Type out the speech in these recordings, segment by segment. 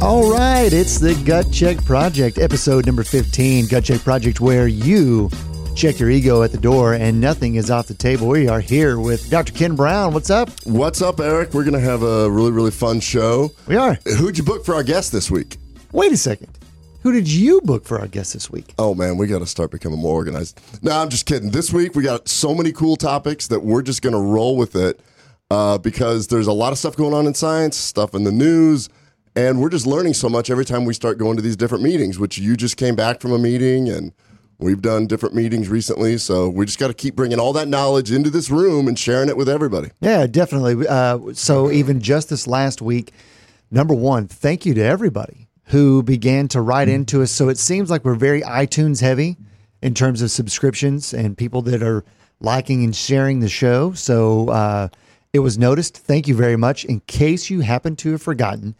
All right, it's the Gut Check Project, episode number 15, Gut Check Project, where you check your ego at the door and nothing is off the table. We are here with Dr. Ken Brown. What's up? What's up, Eric? We're going to have a really, really fun show. We are. Who'd you book for our guest this week? Wait a second. Who did you book for our guest this week? Oh, man, we got to start becoming more organized. No, I'm just kidding. This week, we got so many cool topics that we're just going to roll with it because there's a lot of stuff going on in science, stuff in the news, and we're just learning so much every time we start going to these different meetings, which you just came back from a meeting, and we've done different meetings recently. So we just got to keep bringing all that knowledge into this room and sharing it with everybody. Yeah, definitely. So even just this last week, number one, thank you to everybody who began to write into us. So it seems like we're very iTunes heavy in terms of subscriptions and people that are liking and sharing the show. So it was noticed. Thank you very much. In case you happen to have forgotten,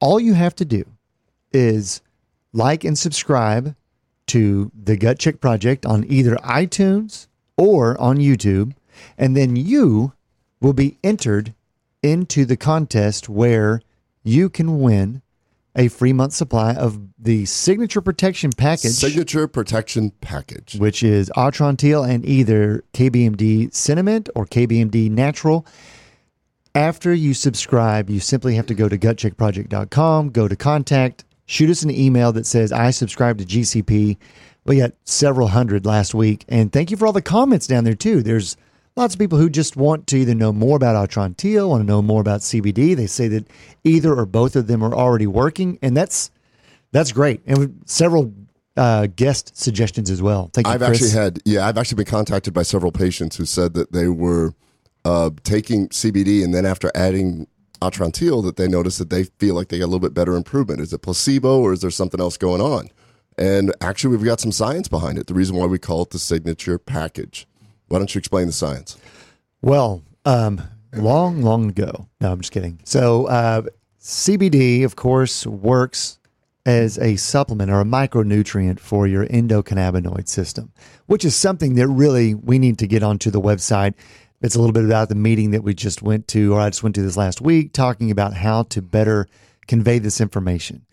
all you have to do is like and subscribe to the Gut Check Project on either iTunes or on YouTube, and then you will be entered into the contest where you can win a free month supply of the Signature Protection Package. Signature Protection Package. Which is Atrantil and either KBMD Cinnamon or KBMD Natural. After you subscribe, you simply have to go to gutcheckproject.com, go to contact, shoot us an email that says, I subscribe to GCP. We got several hundred last week. And thank you for all the comments down there, too. There's lots of people who just want to either know more about Atrantil, want to know more about CBD. They say that either or both of them are already working. And that's great. And several guest suggestions as well. Thank you, Chris. I've actually been contacted by several patients who said that they were taking CBD, and then after adding Atrantil, that they noticed that they feel like they got a little bit better improvement. Is it placebo, or is there something else going on? And actually, we've got some science behind it. The reason why we call it the Signature Package. Why don't you explain the science? Well, long ago. No, I'm just kidding. So CBD, of course, works as a supplement or a micronutrient for your endocannabinoid system, which is something that really we need to get onto the website. It's a little bit about the meeting that we just went to, or I just went to this last week, talking about how to better convey this information.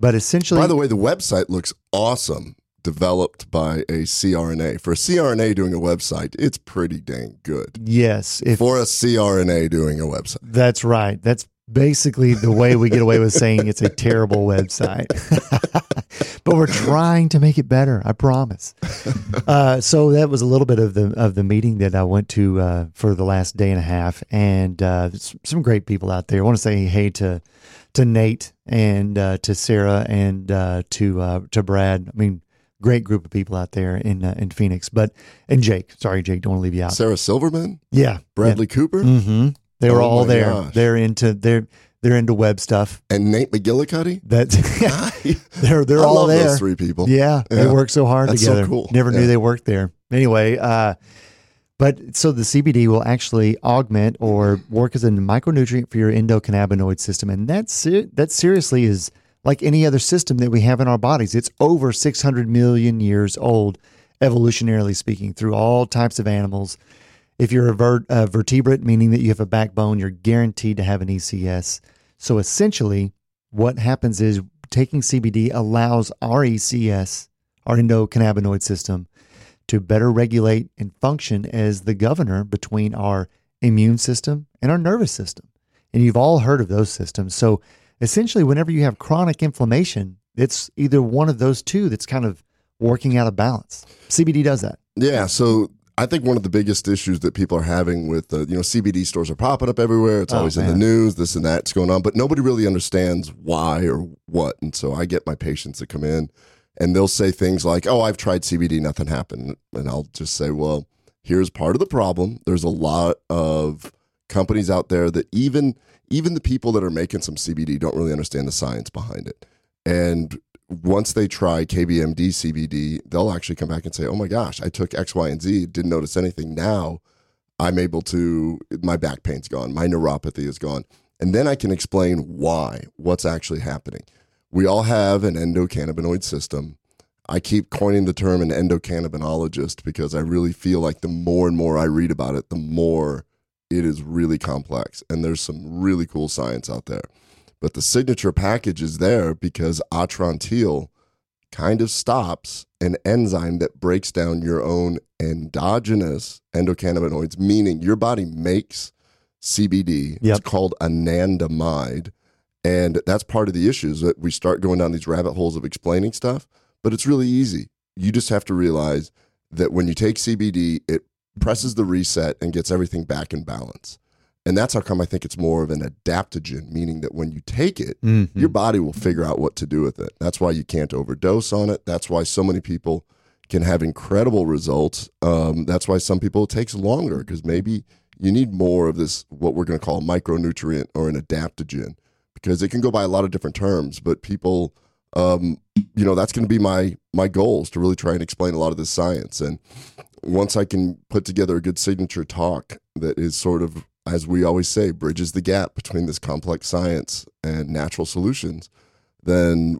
But essentially... By the way, the website looks awesome, developed by a CRNA. For a CRNA doing a website, it's pretty dang good. Yes. For a CRNA doing a website. That's right. That's basically the way we get away with saying it's a terrible website. But we're trying to make it better, I promise. So that was a little bit of the meeting that I went to for the last day and a half, and some great people out there. I want to say hey to Nate and to Sarah and to Brad. I mean, great group of people out there in Phoenix, and Jake. Sorry, Jake, don't want to leave you out. Sarah Silverman, yeah, Bradley Cooper. Mm-hmm. They were all there. Gosh. They're into web stuff. And Nate McGillacotti? They're all love there. Those three people. Yeah, they work so hard together. That's so cool. Never knew they worked there. Anyway, but so the CBD will actually augment or work as a micronutrient for your endocannabinoid system, and that seriously is like any other system that we have in our bodies. It's over 600 million years old, evolutionarily speaking, through all types of animals. If you're a vertebrate, meaning that you have a backbone, you're guaranteed to have an ECS. So essentially, what happens is taking CBD allows our ECS, our endocannabinoid system, to better regulate and function as the governor between our immune system and our nervous system. And you've all heard of those systems. So essentially, whenever you have chronic inflammation, it's either one of those two that's kind of working out of balance. CBD does that. Yeah, so I think one of the biggest issues that people are having with, CBD stores are popping up everywhere. It's always in the news, this and that's going on, but nobody really understands why or what. And so I get my patients that come in and they'll say things like, oh, I've tried CBD, nothing happened. And I'll just say, well, here's part of the problem. There's a lot of companies out there that even the people that are making some CBD don't really understand the science behind it. And once they try KBMD CBD, they'll actually come back and say, oh my gosh, I took X, Y, and Z, didn't notice anything. Now I'm able to, my back pain's gone, my neuropathy is gone. And then I can explain why, what's actually happening. We all have an endocannabinoid system. I keep coining the term an endocannabinologist because I really feel like the more and more I read about it, the more it is really complex. And there's some really cool science out there. But the signature package is there because Atrantil kind of stops an enzyme that breaks down your own endogenous endocannabinoids, meaning your body makes CBD. Yep. It's called anandamide. And that's part of the issue is that we start going down these rabbit holes of explaining stuff, but it's really easy. You just have to realize that when you take CBD, it presses the reset and gets everything back in balance. And that's how come I think it's more of an adaptogen, meaning that when you take it, mm-hmm. your body will figure out what to do with it. That's why you can't overdose on it. That's why so many people can have incredible results. That's why some people it takes longer because maybe you need more of this, what we're going to call a micronutrient or an adaptogen, because it can go by a lot of different terms, but people... that's going to be my goal is to really try and explain a lot of this science. And once I can put together a good signature talk that is sort of, as we always say, bridges the gap between this complex science and natural solutions, then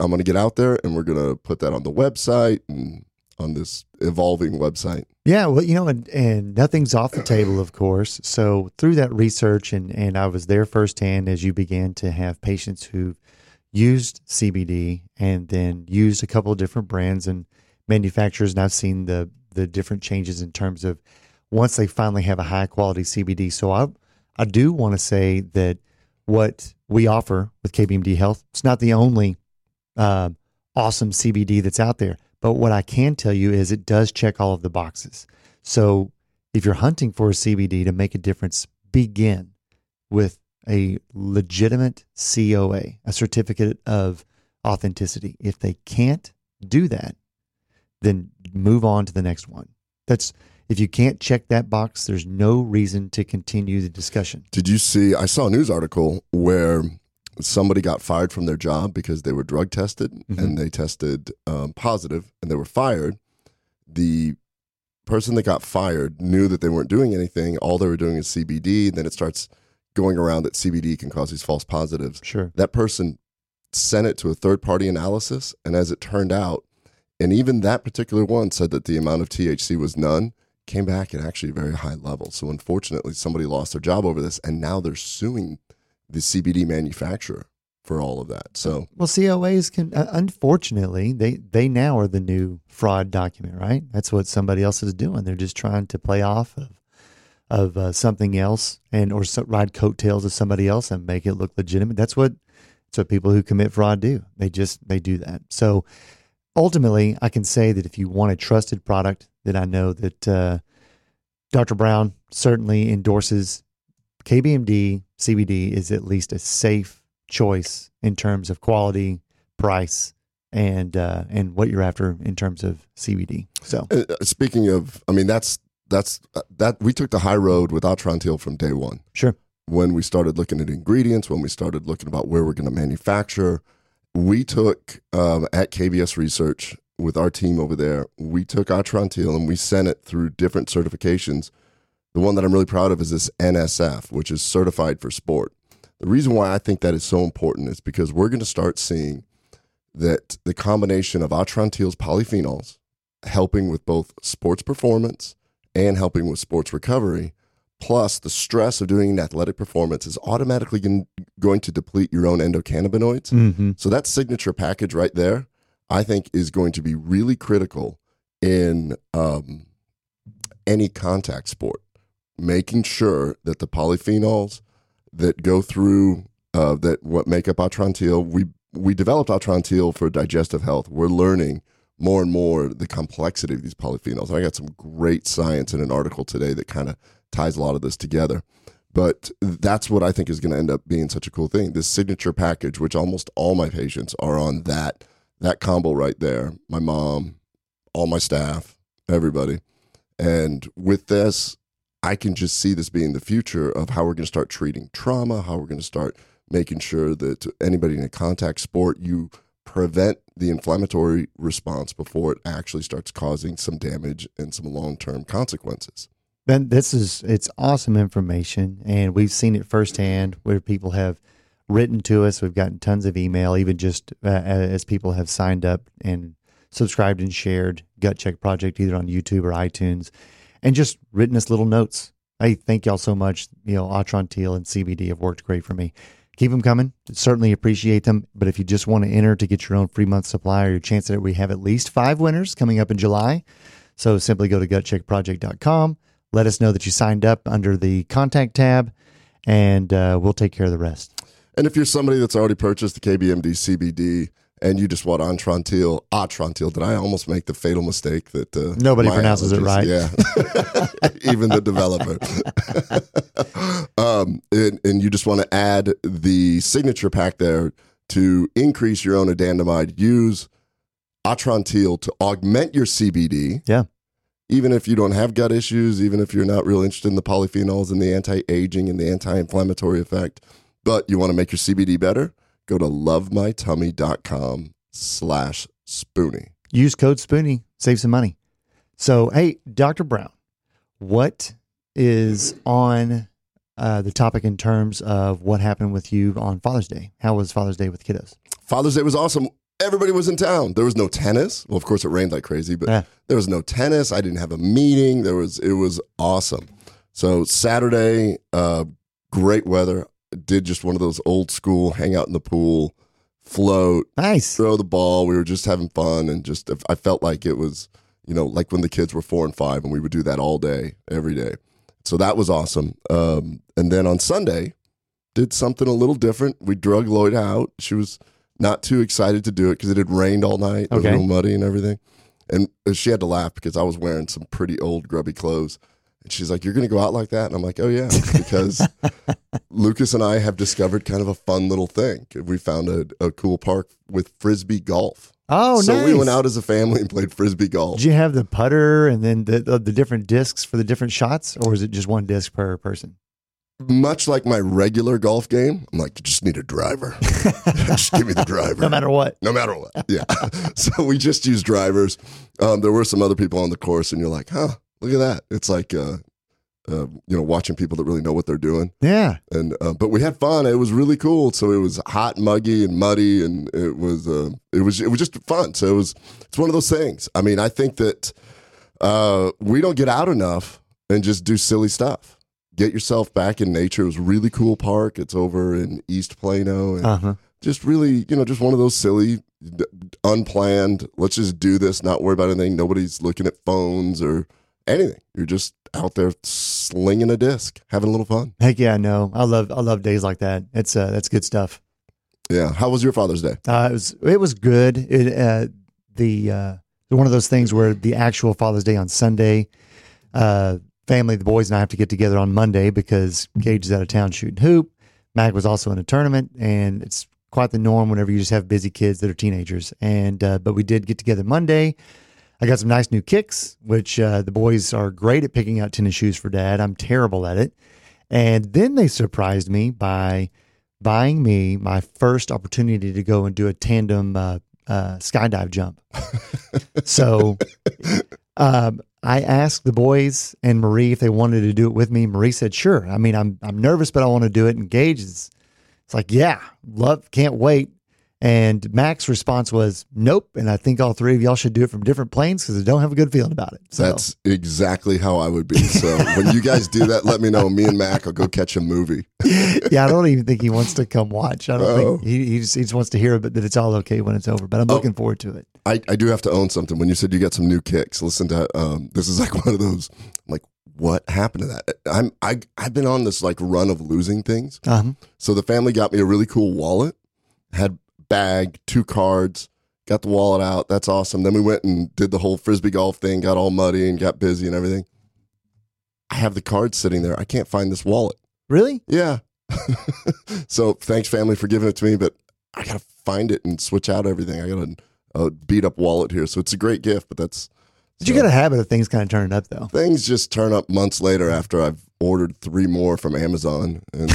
I'm going to get out there and we're going to put that on the website and on this evolving website. Yeah. Well, and nothing's off the table, of course. So through that research and I was there firsthand as you began to have patients who've used CBD and then used a couple of different brands and manufacturers. And I've seen the different changes in terms of once they finally have a high quality CBD. So I do want to say that what we offer with KBMD Health, it's not the only awesome CBD that's out there, but what I can tell you is it does check all of the boxes. So if you're hunting for a CBD to make a difference, begin with a legitimate COA, a certificate of authenticity. If they can't do that, then move on to the next one. If you can't check that box, there's no reason to continue the discussion. Did you see, I saw a news article where somebody got fired from their job because they were drug tested mm-hmm. and they tested positive and they were fired. The person that got fired knew that they weren't doing anything. All they were doing is CBD. Then it starts going around that CBD can cause these false positives. Sure. That person sent it to a third-party analysis, and as it turned out, and even that particular one said that the amount of THC was none, came back at actually a very high level. So unfortunately, somebody lost their job over this, and now they're suing the CBD manufacturer for all of that. So, well, COAs can, unfortunately, they now are the new fraud document, right? That's what somebody else is doing. They're just trying to play off of something else or ride coattails of somebody else and make it look legitimate. That's what people who commit fraud do. They do that. So ultimately, I can say that if you want a trusted product, that I know that Dr. Brown certainly endorses, KBMD CBD is at least a safe choice in terms of quality, price, and what you're after in terms of CBD. So speaking of, I mean, that's we took the high road with Atrantil from day one. Sure. When we started looking at ingredients, when we started looking about where we're going to manufacture, we took at KBS Research with our team over there, we took Atrantil and we sent it through different certifications. The one that I'm really proud of is this NSF, which is Certified for Sport. The reason why I think that is so important is because we're going to start seeing that the combination of Atrantil's polyphenols helping with both sports performance and helping with sports recovery, plus the stress of doing an athletic performance is automatically going to deplete your own endocannabinoids. Mm-hmm. So that signature package right there, I think, is going to be really critical in any contact sport, making sure that the polyphenols that go through that what make up Atrantil, we developed Atrantil for digestive health. We're learning more and more the complexity of these polyphenols. And I got some great science in an article today that kind of ties a lot of this together. But that's what I think is going to end up being such a cool thing. This signature package, which almost all my patients are on that combo right there, my mom, all my staff, everybody. And with this, I can just see this being the future of how we're going to start treating trauma, how we're going to start making sure that anybody in a contact sport, you prevent the inflammatory response before it actually starts causing some damage and some long-term consequences. Then it's awesome information, and we've seen it firsthand where people have written to us. We've gotten tons of email, even just as people have signed up and subscribed and shared Gut Check Project either on YouTube or iTunes, and just written us little notes. Hey, thank y'all so much. Atrantil and CBD have worked great for me. keep them coming. Certainly appreciate them. But if you just want to enter to get your own free month supply or your chance that we have at least 5 winners coming up in July. So simply go to gutcheckproject.com. Let us know that you signed up under the contact tab, and we'll take care of the rest. And if you're somebody that's already purchased the KBMD CBD and you just want Atrantil, did I almost make the fatal mistake that nobody pronounces it right? Yeah, even the developer. And you just want to add the signature pack there to increase your own anandamide. Use Atrantil to augment your CBD. Yeah. Even if you don't have gut issues, even if you're not real interested in the polyphenols and the anti-aging and the anti-inflammatory effect, but you want to make your CBD better, go to lovemytummy.com/Spoonie. Use code Spoonie, save some money. So, hey, Dr. Brown, what is on the topic in terms of what happened with you on Father's Day? How was Father's Day with kiddos? Father's Day was awesome. Everybody was in town. There was no tennis. Well, of course, it rained like crazy, but there was no tennis. I didn't have a meeting. It was awesome. So Saturday, great weather. Did just one of those old school, hang out in the pool, float, nice, throw the ball. We were just having fun, and just I felt like it was, you know, like when the kids were 4 and 5, and we would do that all day, every day. So that was awesome. And then on Sunday, did something a little different. We drug Lloyd out. She was not too excited to do it because it had rained all night. It was real muddy and everything. And she had to laugh because I was wearing some pretty old, grubby clothes. And she's like, "You're going to go out like that?" And I'm like, "Oh, yeah," because Lucas and I have discovered kind of a fun little thing. We found a cool park with Frisbee golf. Oh, so nice. We went out as a family and played Frisbee golf. Did you have the putter and then the different discs for the different shots, or is it just one disc per person? Much like my regular golf game, I'm like, you just need a driver. Just give me the driver. No matter what. Yeah. So we just use drivers. There were some other people on the course, and you're like, huh, look at that. It's like, you know, watching people that really know what they're doing. Yeah. And but we had fun. It was really cool. So it was hot, muggy, and muddy, and it was just fun. So it's one of those things. I mean, I think that we don't get out enough and just do silly stuff. Get yourself back in nature. It was a really cool park. It's over in East Plano. And just really, you know, just one of those silly, unplanned, let's just do this, not worry about anything. Nobody's looking at phones or anything. You're just out there slinging a disc, having a little fun. Heck yeah, I know. I love days like that. It's that's good stuff. Yeah. How was your Father's Day? It was good. It one of those things where the actual Father's Day on Sunday, family, the boys and I have to get together on Monday because Gage is out of town shooting hoop. Mac was also in a tournament, and it's quite the norm whenever you just have busy kids that are teenagers. And but we did get together Monday. I got some nice new kicks, which the boys are great at picking out tennis shoes for Dad. I'm terrible at it. And then they surprised me by buying me my first opportunity to go and do a tandem skydive jump. So I asked the boys and Marie if they wanted to do it with me. Marie said, sure. I mean, I'm nervous, but I want to do it. And Gage is, it's like, yeah, love, can't wait. And Mac's response was, nope. And I think all three of y'all should do it from different planes because I don't have a good feeling about it. So that's exactly how I would be. So when you guys do that, let me know. Me and Mac will go catch a movie. Yeah, I don't even think he wants to come watch. I don't think he just wants to hear it, but that it's all okay when it's over. But I'm looking forward to it. I do have to own something. When you said you got some new kicks, listen to this is like one of those, like, what happened to that? I've been on this like run of losing things. So the family got me a really cool wallet. Had bag, 2 cards, got the wallet out. That's awesome. Then we went and did the whole Frisbee golf thing, got all muddy and got busy and everything. I have the cards sitting there. I can't find this wallet. Really? Yeah. So thanks, family, for giving it to me, but I got to find it and switch out everything. I got a beat up wallet here. So it's a great gift, but that's. You got a habit of things kind of turning up, though. Things just turn up months later after I've ordered 3 more from Amazon. And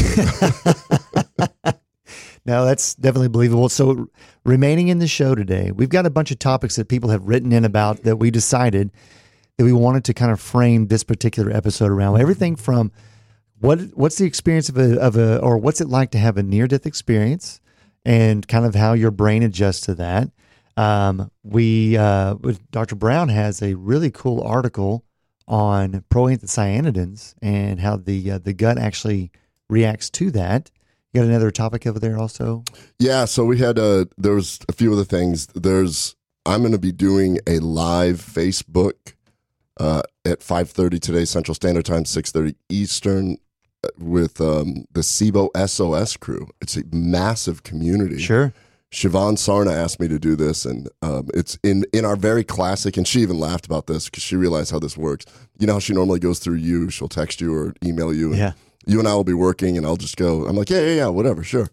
no, that's definitely believable. So remaining in the show today, we've got a bunch of topics that people have written in about that we decided that we wanted to kind of frame this particular episode around. Everything from what's the experience or what's it like to have a near-death experience and kind of how your brain adjusts to that. Dr. Brown has a really cool article on proanthocyanidins and how the gut actually reacts to that. You got another topic over there also? Yeah. So we had there's a few other things. I'm going to be doing a live Facebook at 5:30 today Central Standard Time, 6:30 Eastern, with the SIBO SOS crew. It's a massive community. Sure. Siobhan Sarna asked me to do this, and it's in our very classic, and she even laughed about this because she realized how this works. You know how she normally goes through you, she'll text you or email you. And yeah. You and I will be working, and I'll just go, I'm like, yeah, whatever, sure.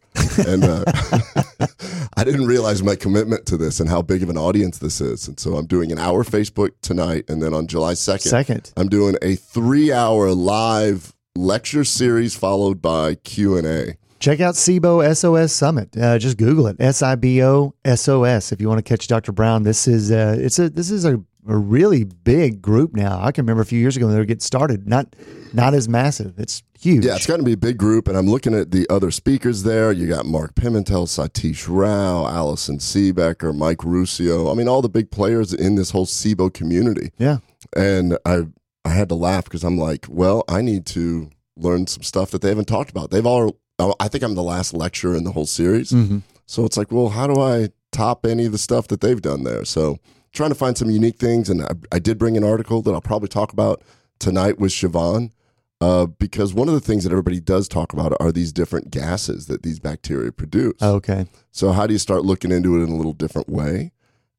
And I didn't realize my commitment to this and how big of an audience this is. And so I'm doing an hour Facebook tonight, and then on July 2nd, I'm doing a 3-hour live lecture series followed by Q&A. Check out SIBO SOS Summit. Just Google it, SIBO SOS. If you want to catch Dr. Brown, this is a really big group now. I can remember a few years ago when they were getting started. Not as massive. It's huge. Yeah, it's going to be a big group, and I'm looking at the other speakers there. You got Mark Pimentel, Satish Rao, Allison Siebecker, Mike Ruscio. I mean, all the big players in this whole SIBO community. Yeah, and I had to laugh because I'm like, well, I need to learn some stuff that they haven't talked about. I think I'm the last lecturer in the whole series. Mm-hmm. So it's like, well, how do I top any of the stuff that they've done there? So trying to find some unique things. And I did bring an article that I'll probably talk about tonight with Siobhan, because one of the things that everybody does talk about are these different gases that these bacteria produce. Okay. So how do you start looking into it in a little different way?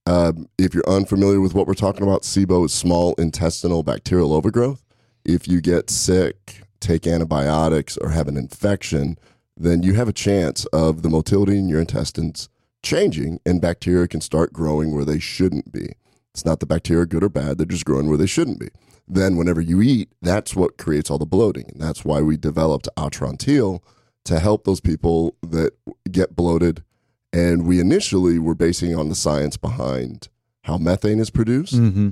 If you're unfamiliar with what we're talking about, SIBO is small intestinal bacterial overgrowth. If you get sick, take antibiotics, or have an infection, then you have a chance of the motility in your intestines changing, and bacteria can start growing where they shouldn't be. It's not the bacteria good or bad, they're just growing where they shouldn't be. Then whenever you eat, that's what creates all the bloating, and that's why we developed Atrantil to help those people that get bloated. And we initially were basing on the science behind how methane is produced. Mm-hmm.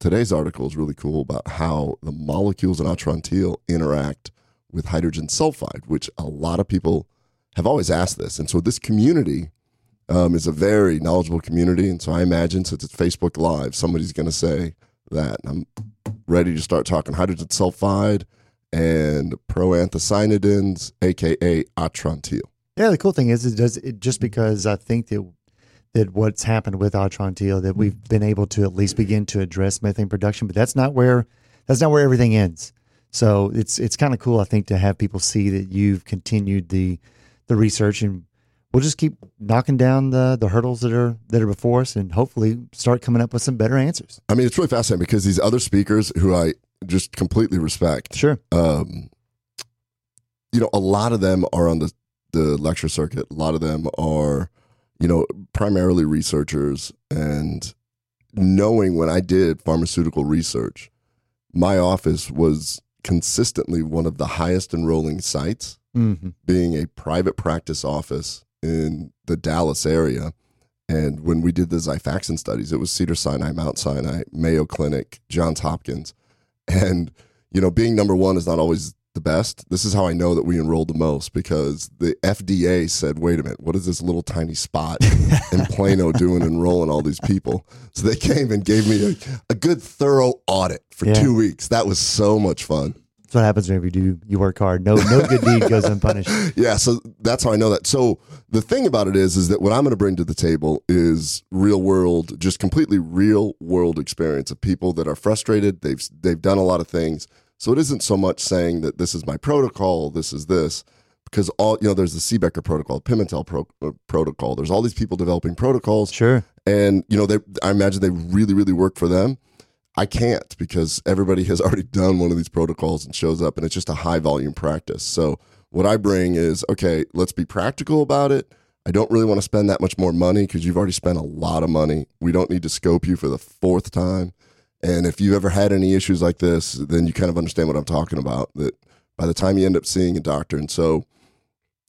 Today's article is really cool about how the molecules in Atrantil interact with hydrogen sulfide, which a lot of people have always asked this. And so this community is a very knowledgeable community. And so I imagine, since it's Facebook Live, somebody's going to say that. I'm ready to start talking hydrogen sulfide and proanthocyanidins, a.k.a. Atrantil. Yeah, the cool thing is just because I think that what's happened with Atrantil, that we've been able to at least begin to address methane production, but that's not where everything ends. So it's kind of cool, I think, to have people see that you've continued the research, and we'll just keep knocking down the hurdles that are before us, and hopefully start coming up with some better answers. I mean, it's really fascinating because these other speakers who I just completely respect, sure, a lot of them are on the lecture circuit. A lot of them are, primarily researchers. And knowing when I did pharmaceutical research, my office was consistently one of the highest enrolling sites, mm-hmm. being a private practice office in the Dallas area. And when we did the Xifaxan studies, it was Cedar Sinai, Mount Sinai, Mayo Clinic, Johns Hopkins. And, being number one is not always the best. This is how I know that we enrolled the most, because the FDA said, wait a minute, what is this little tiny spot in Plano doing enrolling all these people? So they came and gave me a good thorough audit for 2 weeks. That was so much fun. That's what happens whenever you work hard. No good deed goes unpunished. Yeah, so that's how I know that. So the thing about it is that what I'm going to bring to the table is real world, just completely real world experience of people that are frustrated. They've done a lot of things. So it isn't so much saying that this is my protocol, this is this, because there's the Siebecker protocol, Pimentel protocol. There's all these people developing protocols. Sure. And, I imagine they really, really work for them. I can't, because everybody has already done one of these protocols and shows up, and it's just a high volume practice. So what I bring is, okay, let's be practical about it. I don't really want to spend that much more money because you've already spent a lot of money. We don't need to scope you for the fourth time. And if you've ever had any issues like this, then you kind of understand what I'm talking about, that by the time you end up seeing a doctor. And so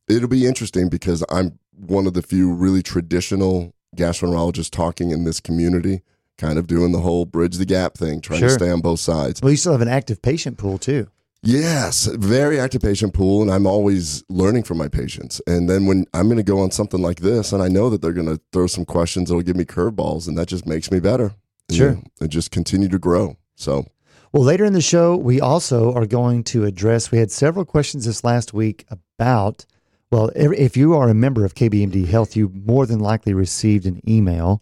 it'll be interesting because I'm one of the few really traditional gastroenterologists talking in this community, kind of doing the whole bridge the gap thing, trying to stay on both sides. Well, you still have an active patient pool too. Yes, very active patient pool. And I'm always learning from my patients. And then when I'm going to go on something like this, and I know that they're going to throw some questions that'll give me curveballs, and that just makes me better. Sure. And just continue to grow. So, well, later in the show, we also are going to address, we had several questions this last week about Well, if you are a member of KBMD Health, you more than likely received an email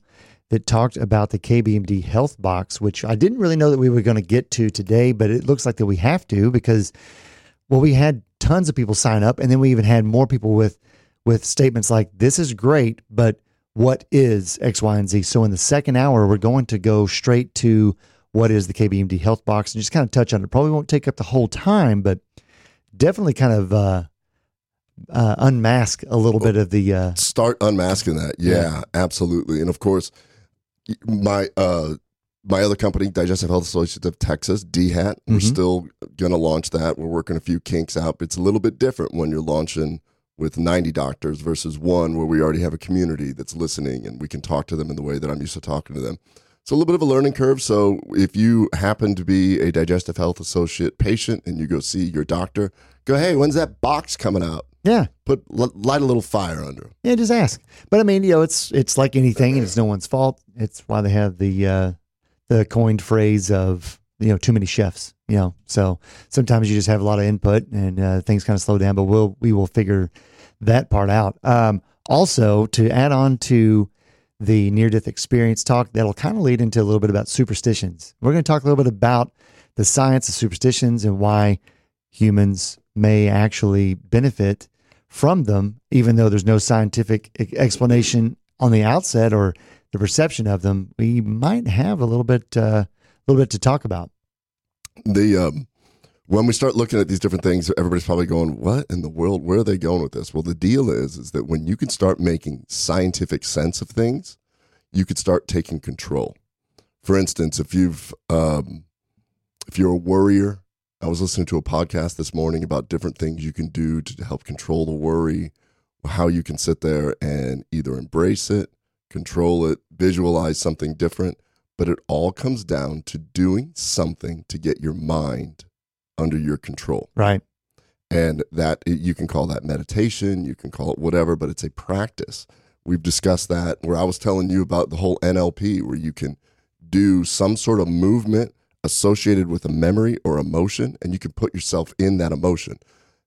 that talked about the KBMD Health Box, which I didn't really know that we were going to get to today, but it looks like that we have to because, well, we had tons of people sign up, and then we even had more people with statements like, this is great, but what is X, Y, and Z? So in the second hour, we're going to go straight to what is the KBMD Health Box and just kind of touch on it. Probably won't take up the whole time, but definitely kind of unmask a little bit of the... Start unmasking that. Yeah, absolutely. And of course, my other company, Digestive Health Associates of Texas, DHAT, we're still going to launch that. We're working a few kinks out. It's a little bit different when you're launching with 90 doctors versus one where we already have a community that's listening and we can talk to them in the way that I'm used to talking to them. It's a little bit of a learning curve. So if you happen to be a Digestive Health Associate patient and you go see your doctor, go, hey, when's that box coming out? Yeah. Light a little fire under them. Yeah, just ask. But I mean, you know, it's like anything and it's no one's fault. It's why they have the coined phrase of, you know, too many chefs, you know. So sometimes you just have a lot of input and things kind of slow down, but we will figure that part out. Also, to add on to the near-death experience talk, that'll kind of lead into a little bit about superstitions. We're going to talk a little bit about the science of superstitions and why humans may actually benefit from them, even though there's no scientific explanation on the outset or the perception of them. We might have a little bit to talk about. When we start looking at these different things, everybody's probably going, what in the world? Where are they going with this? Well, the deal is that when you can start making scientific sense of things, you could start taking control. For instance, if you're a worrier, I was listening to a podcast this morning about different things you can do to help control the worry, how you can sit there and either embrace it, control it, visualize something different, but it all comes down to doing something to get your mind under your control. Right. And that you can call that meditation, you can call it whatever, but it's a practice. We've discussed that where I was telling you about the whole NLP, where you can do some sort of movement associated with a memory or emotion, and you can put yourself in that emotion.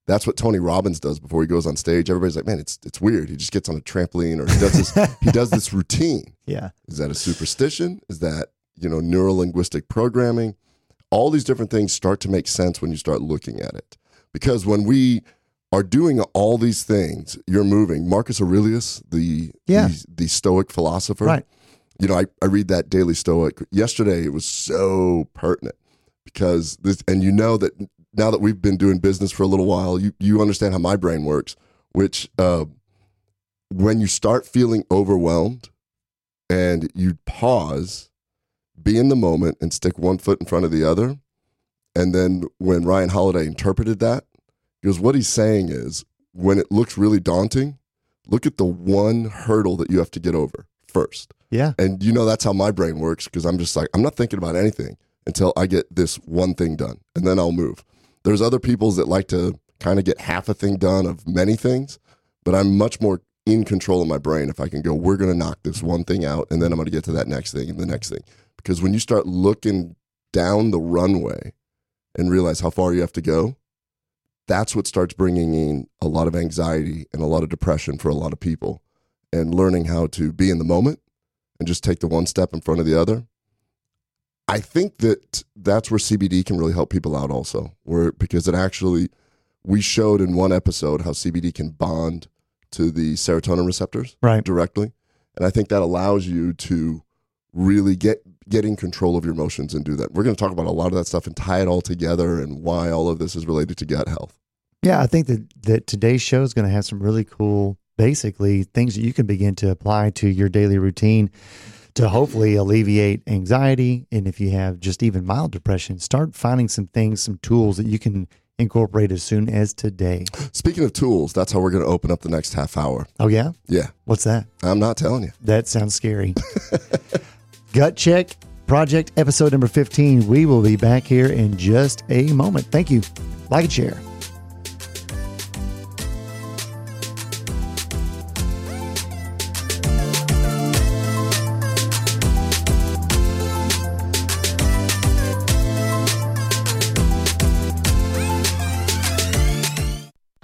That's what Tony Robbins does before he goes on stage. Everybody's like, man, it's weird. He just gets on a trampoline or he does this routine. Yeah. Is that a superstition? Is that, you know, neuro-linguistic programming? All these different things start to make sense when you start looking at it. Because when we are doing all these things, you're moving. Marcus Aurelius, the Stoic philosopher. Right. You know, I read that Daily Stoic. Yesterday, it was so pertinent because this, and you know that now that we've been doing business for a little while, you understand how my brain works, which when you start feeling overwhelmed and you pause, be in the moment and stick one foot in front of the other. And then when Ryan Holiday interpreted that, because what he's saying is when it looks really daunting, look at the one hurdle that you have to get over first. Yeah. And you know, that's how my brain works because I'm just like, I'm not thinking about anything until I get this one thing done and then I'll move. There's other peoples that like to kind of get half a thing done of many things, but I'm much more in control of my brain if I can go, we're going to knock this one thing out and then I'm going to get to that next thing and the next thing. Because when you start looking down the runway and realize how far you have to go, that's what starts bringing in a lot of anxiety and a lot of depression for a lot of people. And learning how to be in the moment and just take the one step in front of the other. I think that that's where CBD can really help people out also, because it actually, we showed in one episode how CBD can bond to the serotonin receptors directly. And I think that allows you to really get in control of your emotions and do that. We're going to talk about a lot of that stuff and tie it all together and why all of this is related to gut health. Yeah, I think that today's show is going to have some really cool, basically, things that you can begin to apply to your daily routine to hopefully alleviate anxiety. And if you have just even mild depression, start finding some things, some tools that you can incorporate as soon as today. Speaking of tools, that's how we're going to open up the next half hour. Oh, yeah? Yeah. What's that? I'm not telling you. That sounds scary. Gut Check Project, episode number 15. We will be back here in just a moment. Thank you. Like and share.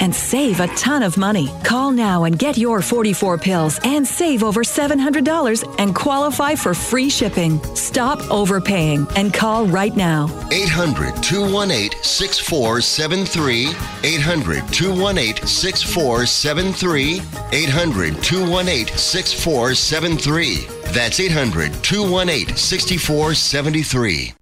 and save a ton of money. Call now and get your 44 pills and save over $700 and qualify for free shipping. Stop overpaying and call right now. 800-218-6473. 800-218-6473. 800-218-6473. That's 800-218-6473.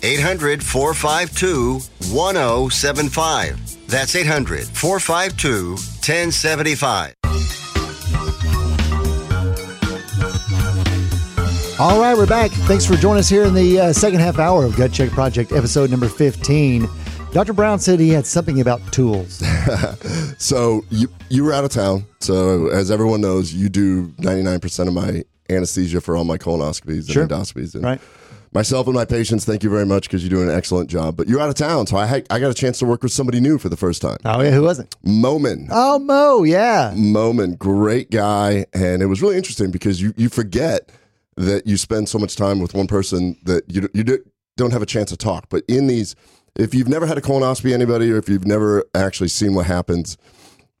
800-452-1075. That's 800-452-1075. All right, we're back. Thanks for joining us here in the second half hour of Gut Check Project, episode number 15. Dr. Brown said he had something about tools. So you were out of town. So as everyone knows, you do 99% of my anesthesia for all my colonoscopies and endoscopies. And right. Myself and my patients, thank you very much because you do an excellent job. But you're out of town, so I got a chance to work with somebody new for the first time. Oh, yeah, who was it? Momin. Oh, Mo, yeah. Momin, great guy. And it was really interesting because you forget that you spend so much time with one person that you don't have a chance to talk. But in these, if you've never had a colonoscopy, anybody, or if you've never actually seen what happens,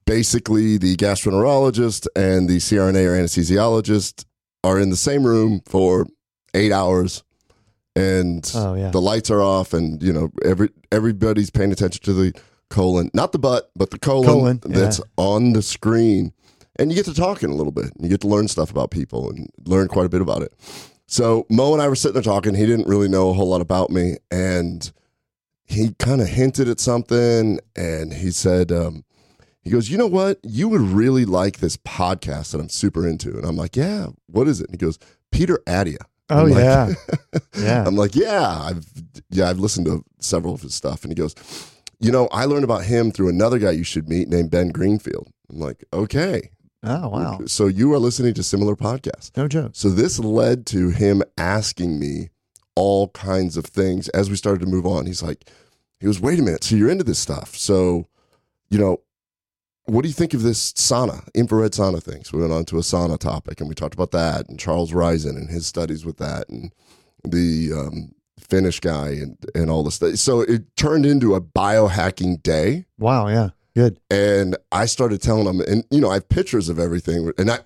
basically the gastroenterologist and the CRNA or anesthesiologist are in the same room for 8 hours. And the lights are off, and you know everybody's paying attention to the colon, not the butt, but the colon that's on the screen. And you get to talking a little bit, and you get to learn stuff about people and learn quite a bit about it. So Mo and I were sitting there talking. He didn't really know a whole lot about me, and he kind of hinted at something. And he said, he goes, "You know what? You would really like this podcast that I'm super into." And I'm like, "Yeah, what is it?" And he goes, "Peter Attia." Oh, I'm like, yeah. I'm like, I've listened to several of his stuff. And he goes, "You know, I learned about him through another guy you should meet named Ben Greenfield." I'm like, okay. Oh, wow. So you are listening to similar podcasts. No joke. So this led to him asking me all kinds of things as we started to move on. He goes, "Wait a minute. So you're into this stuff. So, you know, what do you think of this sauna, infrared sauna thing?" So we went on to a sauna topic, and we talked about that, and Charles Risen and his studies with that, and the Finnish guy and all this stuff. So it turned into a biohacking day. Wow, yeah, good. And I started telling him, and you know, I have pictures of everything. And I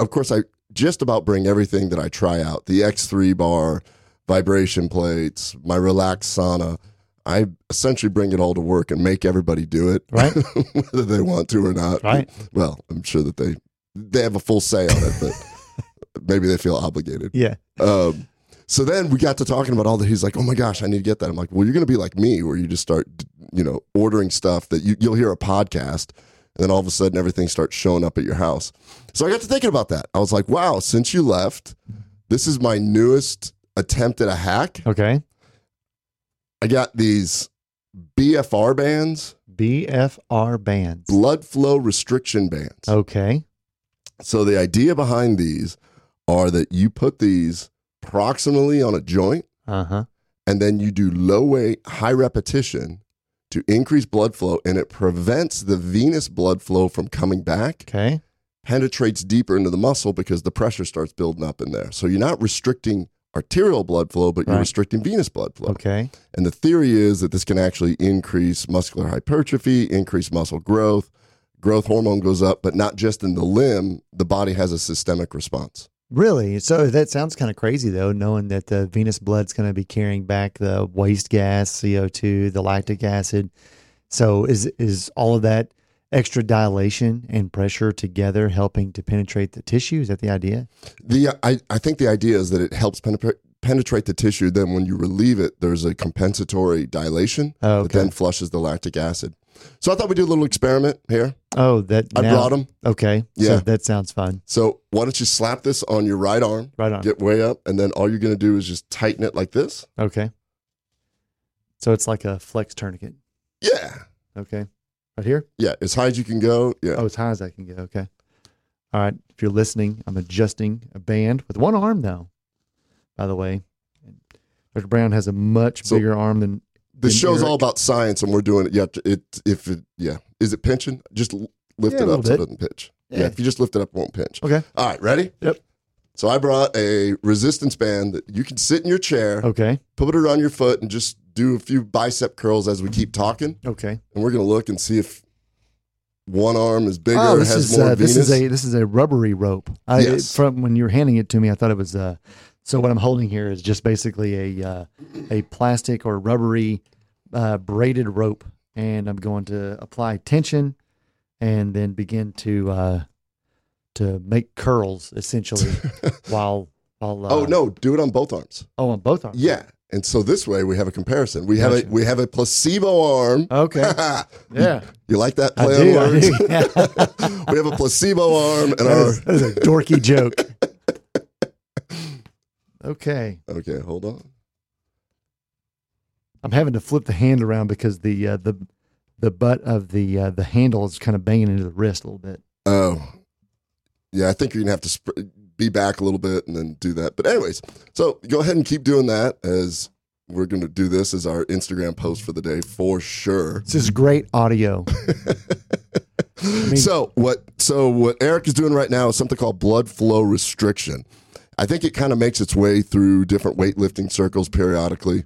just about bring everything that I try out, the X3 bar, vibration plates, my relaxed sauna. I essentially bring it all to work and make everybody do it, right? Whether they want to or not. Right. Well, I'm sure that they have a full say on it, but maybe they feel obligated. Yeah. So then we got to talking about all that. He's like, "Oh my gosh, I need to get that." I'm like, "Well, you're going to be like me, where you just start, you know, ordering stuff that you'll hear a podcast, and then all of a sudden everything starts showing up at your house." So I got to thinking about that. I was like, "Wow, since you left, this is my newest attempt at a hack." Okay. I got these BFR bands. BFR bands. Blood flow restriction bands. Okay. So the idea behind these are that you put these proximally on a joint, and then you do low weight, high repetition to increase blood flow, and it prevents the venous blood flow from coming back. Okay. penetrates deeper into the muscle because the pressure starts building up in there. So you're not restricting arterial blood flow, but you're restricting venous blood flow. Okay. And the theory is that this can actually increase muscular hypertrophy, increase muscle growth. Growth hormone goes up, but not just in the limb. The body has a systemic response. Really? So that sounds kind of crazy, though, knowing that the venous blood's going to be carrying back the waste gas, CO2, the lactic acid. So is all of that extra dilation and pressure together helping to penetrate the tissue? Is that the idea? I think the idea is that it helps penetrate the tissue. Then when you relieve it, there's a compensatory dilation that then flushes the lactic acid. So I thought we'd do a little experiment here. I brought them. Okay. Yeah. So that sounds fun. So why don't you slap this on your right arm? Right on. Get way up. And then all you're going to do is just tighten it like this. Okay. So it's like a flex tourniquet. Yeah. Okay. Right here? Yeah. As high as you can go. Yeah. Oh, as high as I can go. Okay. All right. If you're listening, I'm adjusting a band with one arm now, by the way. Dr. Brown has a much bigger arm than... This show's all about science, and we're doing it. Is it pinching? Just lift it up so it doesn't pinch. Yeah. If you just lift it up, it won't pinch. Okay. All right, ready? Yep. So I brought a resistance band that you can sit in your chair. Okay. Put it around your foot and just do a few bicep curls as we keep talking. Okay. And we're gonna look and see if one arm is bigger or has more venous. This is a rubbery rope. From when you were handing it to me, I thought it was. So what I'm holding here is just basically a plastic or rubbery braided rope, and I'm going to apply tension and then begin to make curls essentially while do it on both arms. Oh, on both arms. Yeah. And so this way we have a comparison. We have a placebo arm. Okay. Yeah. You like that play on words? Yeah. We have a placebo arm and that is a dorky joke. Okay. Okay, hold on. I'm having to flip the hand around because the butt of the handle is kind of banging into the wrist a little bit. Oh. Yeah, I think you're going to have to be back a little bit and then do that. But anyways, so go ahead and keep doing that as we're going to do this as our Instagram post for the day for sure. This is great audio. So what Eric is doing right now is something called blood flow restriction. I think it kind of makes its way through different weightlifting circles periodically.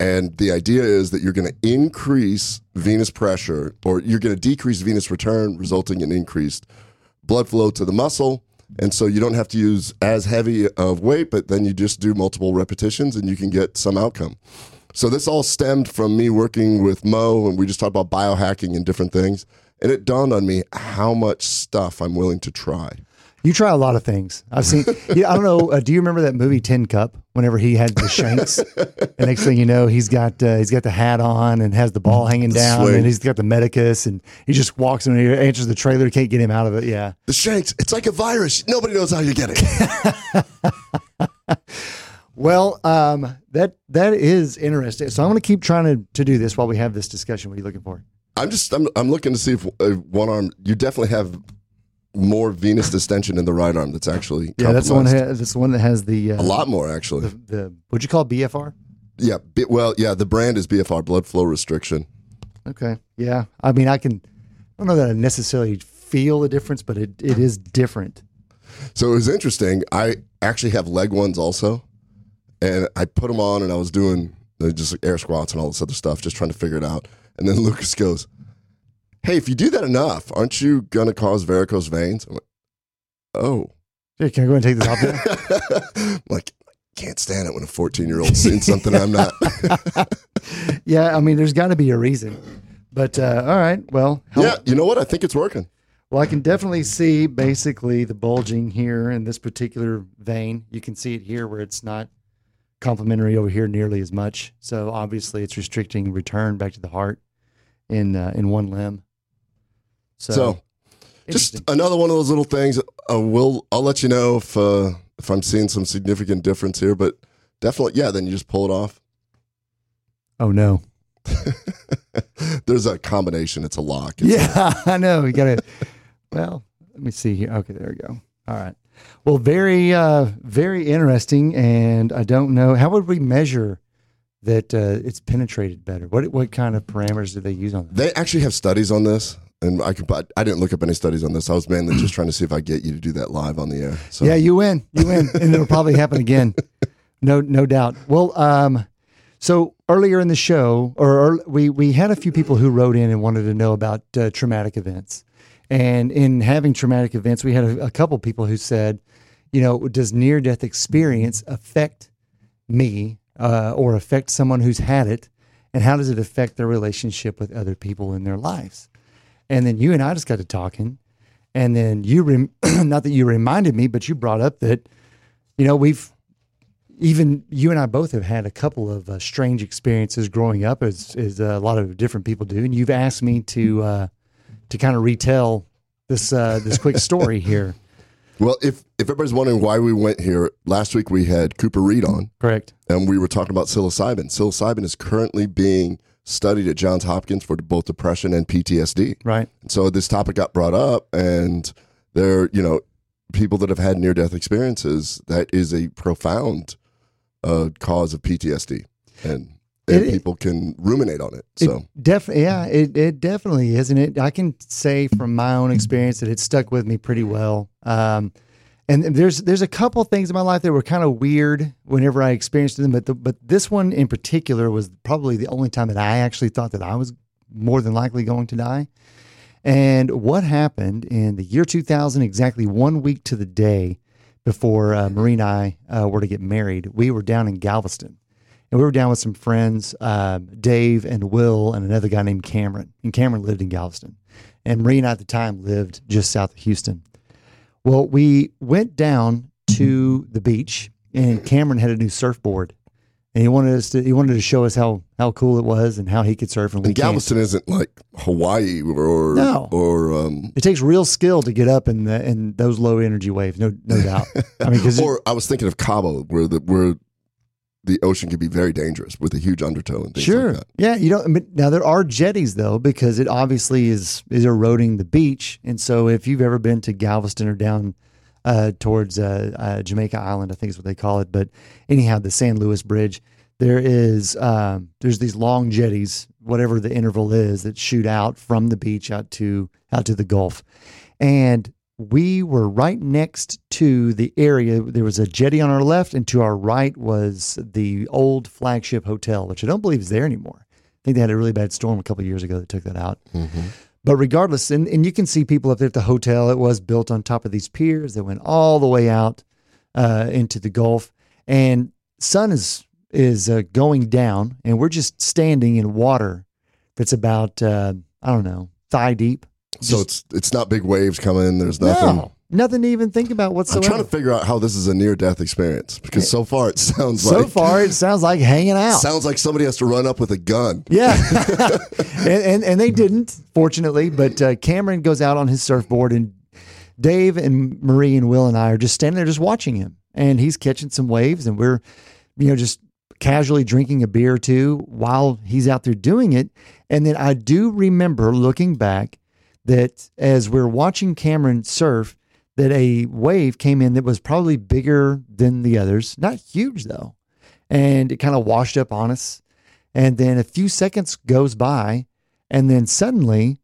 And the idea is that you're going to increase venous pressure, or you're going to decrease venous return, resulting in increased blood flow to the muscle. And so you don't have to use as heavy of weight, but then you just do multiple repetitions and you can get some outcome. So this all stemmed from me working with Mo, and we just talked about biohacking and different things. And it dawned on me how much stuff I'm willing to try. You try a lot of things. I've seen, I don't know. Do you remember that movie Tin Cup? Whenever he had the shanks, and next thing you know, he's got the hat on and has the ball hanging down, and he's got the medicus, and he just walks in and he answers the trailer, can't get him out of it. Yeah, the shanks. It's like a virus. Nobody knows how you get it. Well, that is interesting. So I'm going to keep trying to do this while we have this discussion. What are you looking for? I'm looking to see if one arm. You definitely have more venous distension in the right arm. That's actually that's the one that has the a lot more actually. The what'd you call BFR? Yeah, the brand is BFR, blood flow restriction. Okay, yeah. I mean, I don't know that I necessarily feel the difference, but it is different. So it was interesting. I actually have leg ones also, and I put them on, and I was doing just like air squats and all this other stuff, just trying to figure it out. And then Lucas goes, "Hey, if you do that enough, aren't you going to cause varicose veins?" I'm like, "Oh. Hey, can I go and take this off now?" I'm like, I can't stand it when a 14-year-old's seen something I'm not. Yeah, I mean, there's got to be a reason. But, all right, well. Yeah, you know what? I think it's working. Well, I can definitely see basically the bulging here in this particular vein. You can see it here where it's not complementary over here nearly as much. So, obviously, it's restricting return back to the heart in one limb. So just another one of those little things. I'll let you know if I'm seeing some significant difference here, but definitely, yeah, then you just pull it off. Oh, no. There's a combination. It's a lock. I know. You got to, well, let me see here. Okay, there we go. All right. Well, very, very interesting, and I don't know. How would we measure that it's penetrated better? What kind of parameters do they use on that? They actually have studies on this. and I didn't look up any studies on this. I was mainly just trying to see if I get you to do that live on the air. So. Yeah, you win, and it'll probably happen again. No doubt. Well, so earlier in the show, we had a few people who wrote in and wanted to know about traumatic events. And in having traumatic events, we had a couple people who said, you know, does near-death experience affect me or affect someone who's had it? And how does it affect their relationship with other people in their lives? And then you and I just got to talking. And then you, not that you reminded me, but you brought up that, you know, even you and I both have had a couple of strange experiences growing up, as a lot of different people do. And you've asked me to kind of retell this quick story here. Well, if everybody's wondering why we went here, last week we had Cooper Reed on. Correct. And we were talking about psilocybin. Psilocybin is currently being studied at Johns Hopkins for both depression and PTSD. Right. And so this topic got brought up, and there, you know, people that have had near-death experiences, that is a profound cause of PTSD. And people can ruminate on it. So it definitely is, and I can say from my own experience that it stuck with me pretty well. And there's a couple things in my life that were kind of weird whenever I experienced them, but this one in particular was probably the only time that I actually thought that I was more than likely going to die. And what happened in the year 2000, exactly 1 week to the day before Marie and I were to get married, we were down in Galveston. And we were down with some friends, Dave and Will, and another guy named Cameron. And Cameron lived in Galveston. And Marie and I at the time lived just south of Houston. Well, we went down to the beach, and Cameron had a new surfboard. And he wanted to show us how cool it was and how he could surf. And Galveston isn't like Hawaii or it takes real skill to get up in those low energy waves, no doubt. I mean, I was thinking of Cabo, where the ocean can be very dangerous with a huge undertow and things like that. Yeah, you don't. I mean, now there are jetties though, because it obviously is eroding the beach. And so if you've ever been to Galveston or down towards Jamaica Island, I think is what they call it. But anyhow, the San Luis Bridge, there's these long jetties, whatever the interval is, that shoot out from the beach out to the Gulf. And we were right next to the area. There was a jetty on our left, and to our right was the old Flagship Hotel, which I don't believe is there anymore. I think they had a really bad storm a couple of years ago that took that out. Mm-hmm. But regardless, and you can see people up there at the hotel. It was built on top of these piers that went all the way out into the Gulf. And sun is going down, and we're just standing in water that's about, I don't know, thigh deep. So it's not big waves coming. There's nothing. No, nothing to even think about whatsoever. I'm trying to figure out how this is a near-death experience, because so far it sounds like hanging out. Sounds like somebody has to run up with a gun. Yeah, and they didn't, fortunately. But Cameron goes out on his surfboard, and Dave and Marie and Will and I are just standing there, just watching him, and he's catching some waves, and we're, you know, just casually drinking a beer or two while he's out there doing it. And then I do remember looking back, that as we're watching Cameron surf, that a wave came in that was probably bigger than the others. Not huge, though. And it kind of washed up on us. And then a few seconds goes by, and then suddenly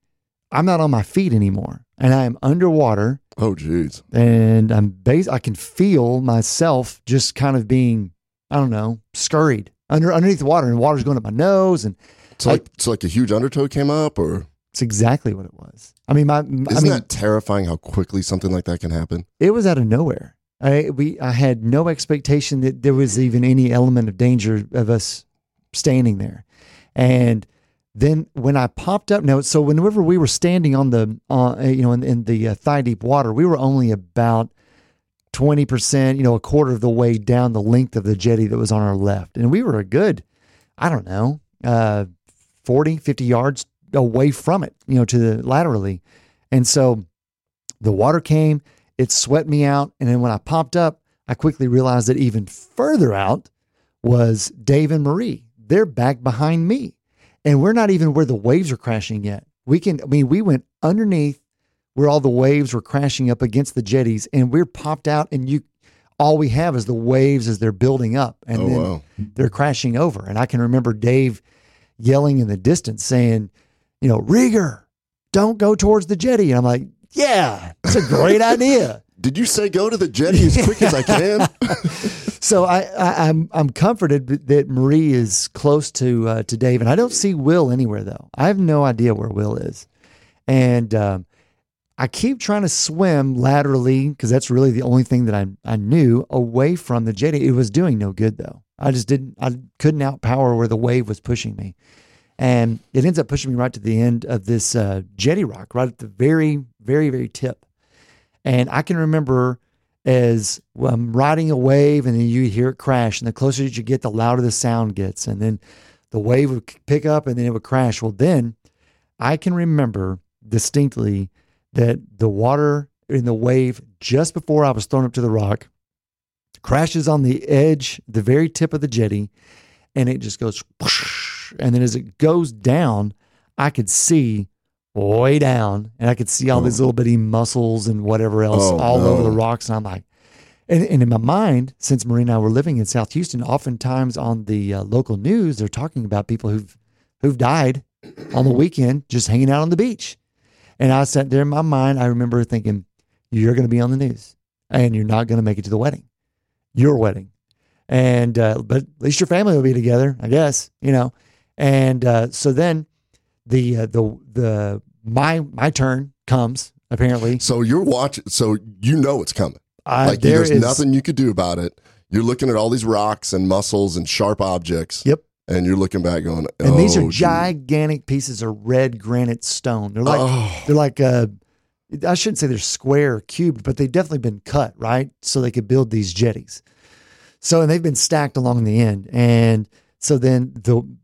I'm not on my feet anymore, and I am underwater. Oh, geez. And I can feel myself just kind of being, I don't know, scurried underneath the water, and water's going up my nose. And it's like a huge undertow came up, or... It's exactly what it was. I mean, isn't that terrifying how quickly something like that can happen? It was out of nowhere. I had no expectation that there was even any element of danger of us standing there. And then when I popped up, so whenever we were standing on the, in the thigh deep water, we were only about 20%, a quarter of the way down the length of the jetty that was on our left. And we were a good, 40, 50 yards away from it, to the laterally. And so the water came, it swept me out. And then when I popped up, I quickly realized that even further out was Dave and Marie. They're back behind me, and we're not even where the waves are crashing yet. We went underneath where all the waves were crashing up against the jetties, and we're popped out, and all we have is the waves as they're building up, and they're crashing over. And I can remember Dave yelling in the distance saying, Rieger, don't go towards the jetty. And I'm like, yeah, it's a great idea. Did you say go to the jetty as quick as I can? So I'm comforted that Marie is close to Dave, and I don't see Will anywhere though. I have no idea where Will is, and I keep trying to swim laterally because that's really the only thing that I knew away from the jetty. It was doing no good though. I couldn't outpower where the wave was pushing me, and it ends up pushing me right to the end of this jetty rock, right at the very, very, very tip. And I can remember as I'm riding a wave and then you hear it crash, and the closer that you get, the louder the sound gets. And then the wave would pick up and then it would crash. Well, then I can remember distinctly that the water in the wave just before I was thrown up to the rock crashes on the edge, the very tip of the jetty, and it just goes whoosh. And then as it goes down, I could see way down, and I could see all these little bitty mussels and whatever else over the rocks. And I'm like, and in my mind, since Marie and I were living in South Houston, oftentimes on the local news, they're talking about people who've died on the weekend, just hanging out on the beach. And I sat there in my mind, I remember thinking, you're going to be on the news and you're not going to make it to the wedding, your wedding. And, but at least your family will be together, I guess, you know? And, so then my turn comes apparently. So you're watching, so you know it's coming. There's nothing you could do about it. You're looking at all these rocks and mussels and sharp objects. Yep. And you're looking back going, oh, and these are gigantic pieces of red granite stone. They're like, I shouldn't say they're square or cubed, but they've definitely been cut, right? So they could build these jetties. So, and they've been stacked along the end. And so then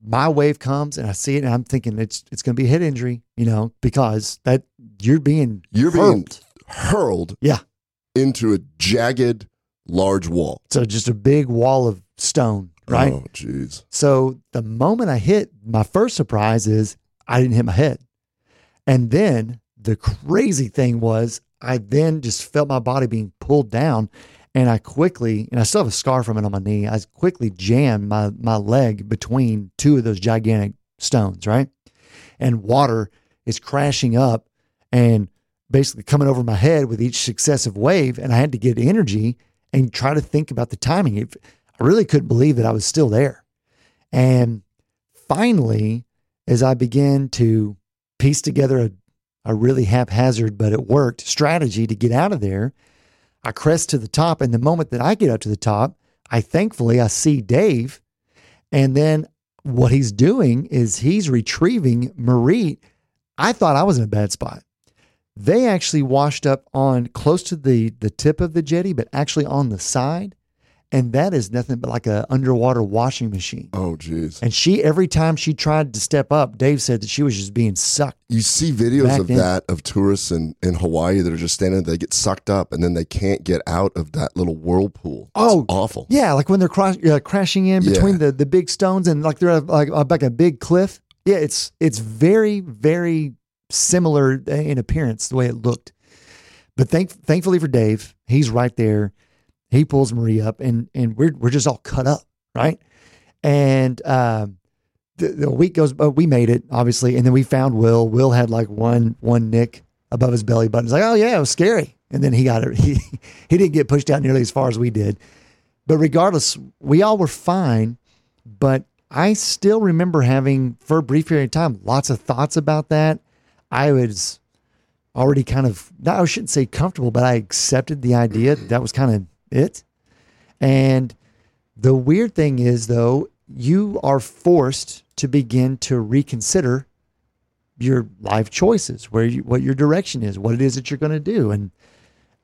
my wave comes and I see it and I'm thinking it's going to be a head injury, you know, because that you're being hurled into a jagged, large wall. So just a big wall of stone, right? Oh, geez. So the moment I hit, my first surprise is I didn't hit my head. And then the crazy thing was I then just felt my body being pulled down. And I still have a scar from it on my knee. I quickly jammed my leg between two of those gigantic stones, right? And water is crashing up and basically coming over my head with each successive wave. And I had to get energy and try to think about the timing. I really couldn't believe that I was still there. And finally, as I began to piece together a really haphazard, but it worked, strategy to get out of there, I crest to the top, and the moment that I get up to the top, I see Dave, and then what he's doing is he's retrieving Marie. I thought I was in a bad spot. They actually washed up on close to the tip of the jetty, but actually on the side, and that is nothing but like an underwater washing machine. Oh, geez. And every time she tried to step up, Dave said that she was just being sucked. You see videos of that, of tourists in Hawaii that are just standing, they get sucked up, and then they can't get out of that little whirlpool. That's awful. Yeah, like when they're crashing in between the big stones and like they're like a big cliff. Yeah, it's very, very similar in appearance, the way it looked. But thankfully for Dave, he's right there. He pulls Marie up, and we're just all cut up, right? And the week goes, we made it, obviously, and then we found Will. Will had like one nick above his belly button. It's like, oh yeah, it was scary. And then he got it. He didn't get pushed out nearly as far as we did. But regardless, we all were fine. But I still remember having, for a brief period of time, lots of thoughts about that. I was already kind of, I shouldn't say comfortable, but I accepted the idea that was kind of it. And the weird thing is, though, you are forced to begin to reconsider your life choices, what your direction is, what it is that you're going to do.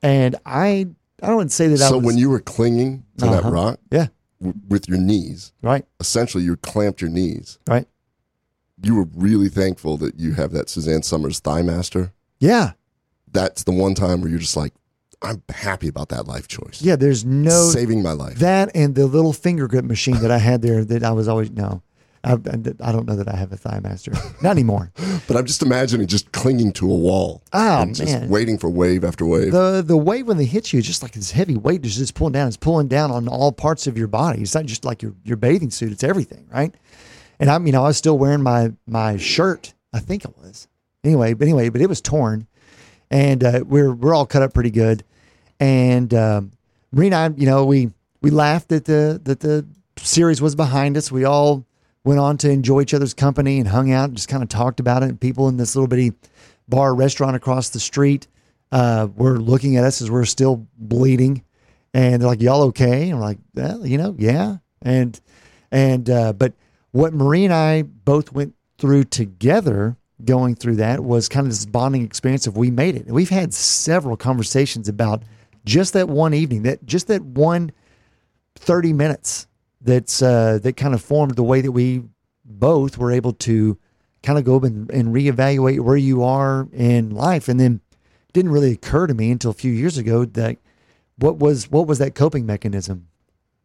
And I don't want to say that. So when you were clinging to that rock, with your knees, right? Essentially, you clamped your knees, right? You were really thankful that you have that Suzanne Summers Thigh Master. Yeah, that's the one time where you're just like, I'm happy about that life choice. Yeah, there's no saving my life. That and the little finger grip machine that I had there that I was always, I don't know that I have a Thigh Master. Not anymore. But I'm just imagining just clinging to a wall. Oh, and just waiting for wave after wave. The wave when they hit you is just like this heavy weight is just pulling down. It's pulling down on all parts of your body. It's not just like your bathing suit. It's everything, right? And I was still wearing my shirt. I think it was. Anyway, but it was torn, and we're all cut up pretty good. And Marie and I, we laughed at that the series was behind us. We all went on to enjoy each other's company and hung out and just kind of talked about it. And people in this little bitty bar restaurant across the street were looking at us as we're still bleeding, and they're like, "Y'all okay?" And we're like, "Yeah." But what Marie and I both went through together, going through that, was kind of this bonding experience of we made it. And we've had several conversations about just that one evening, that one 30 minutes that kind of formed the way that we both were able to kind of go and reevaluate where you are in life. And then it didn't really occur to me until a few years ago that what was that coping mechanism?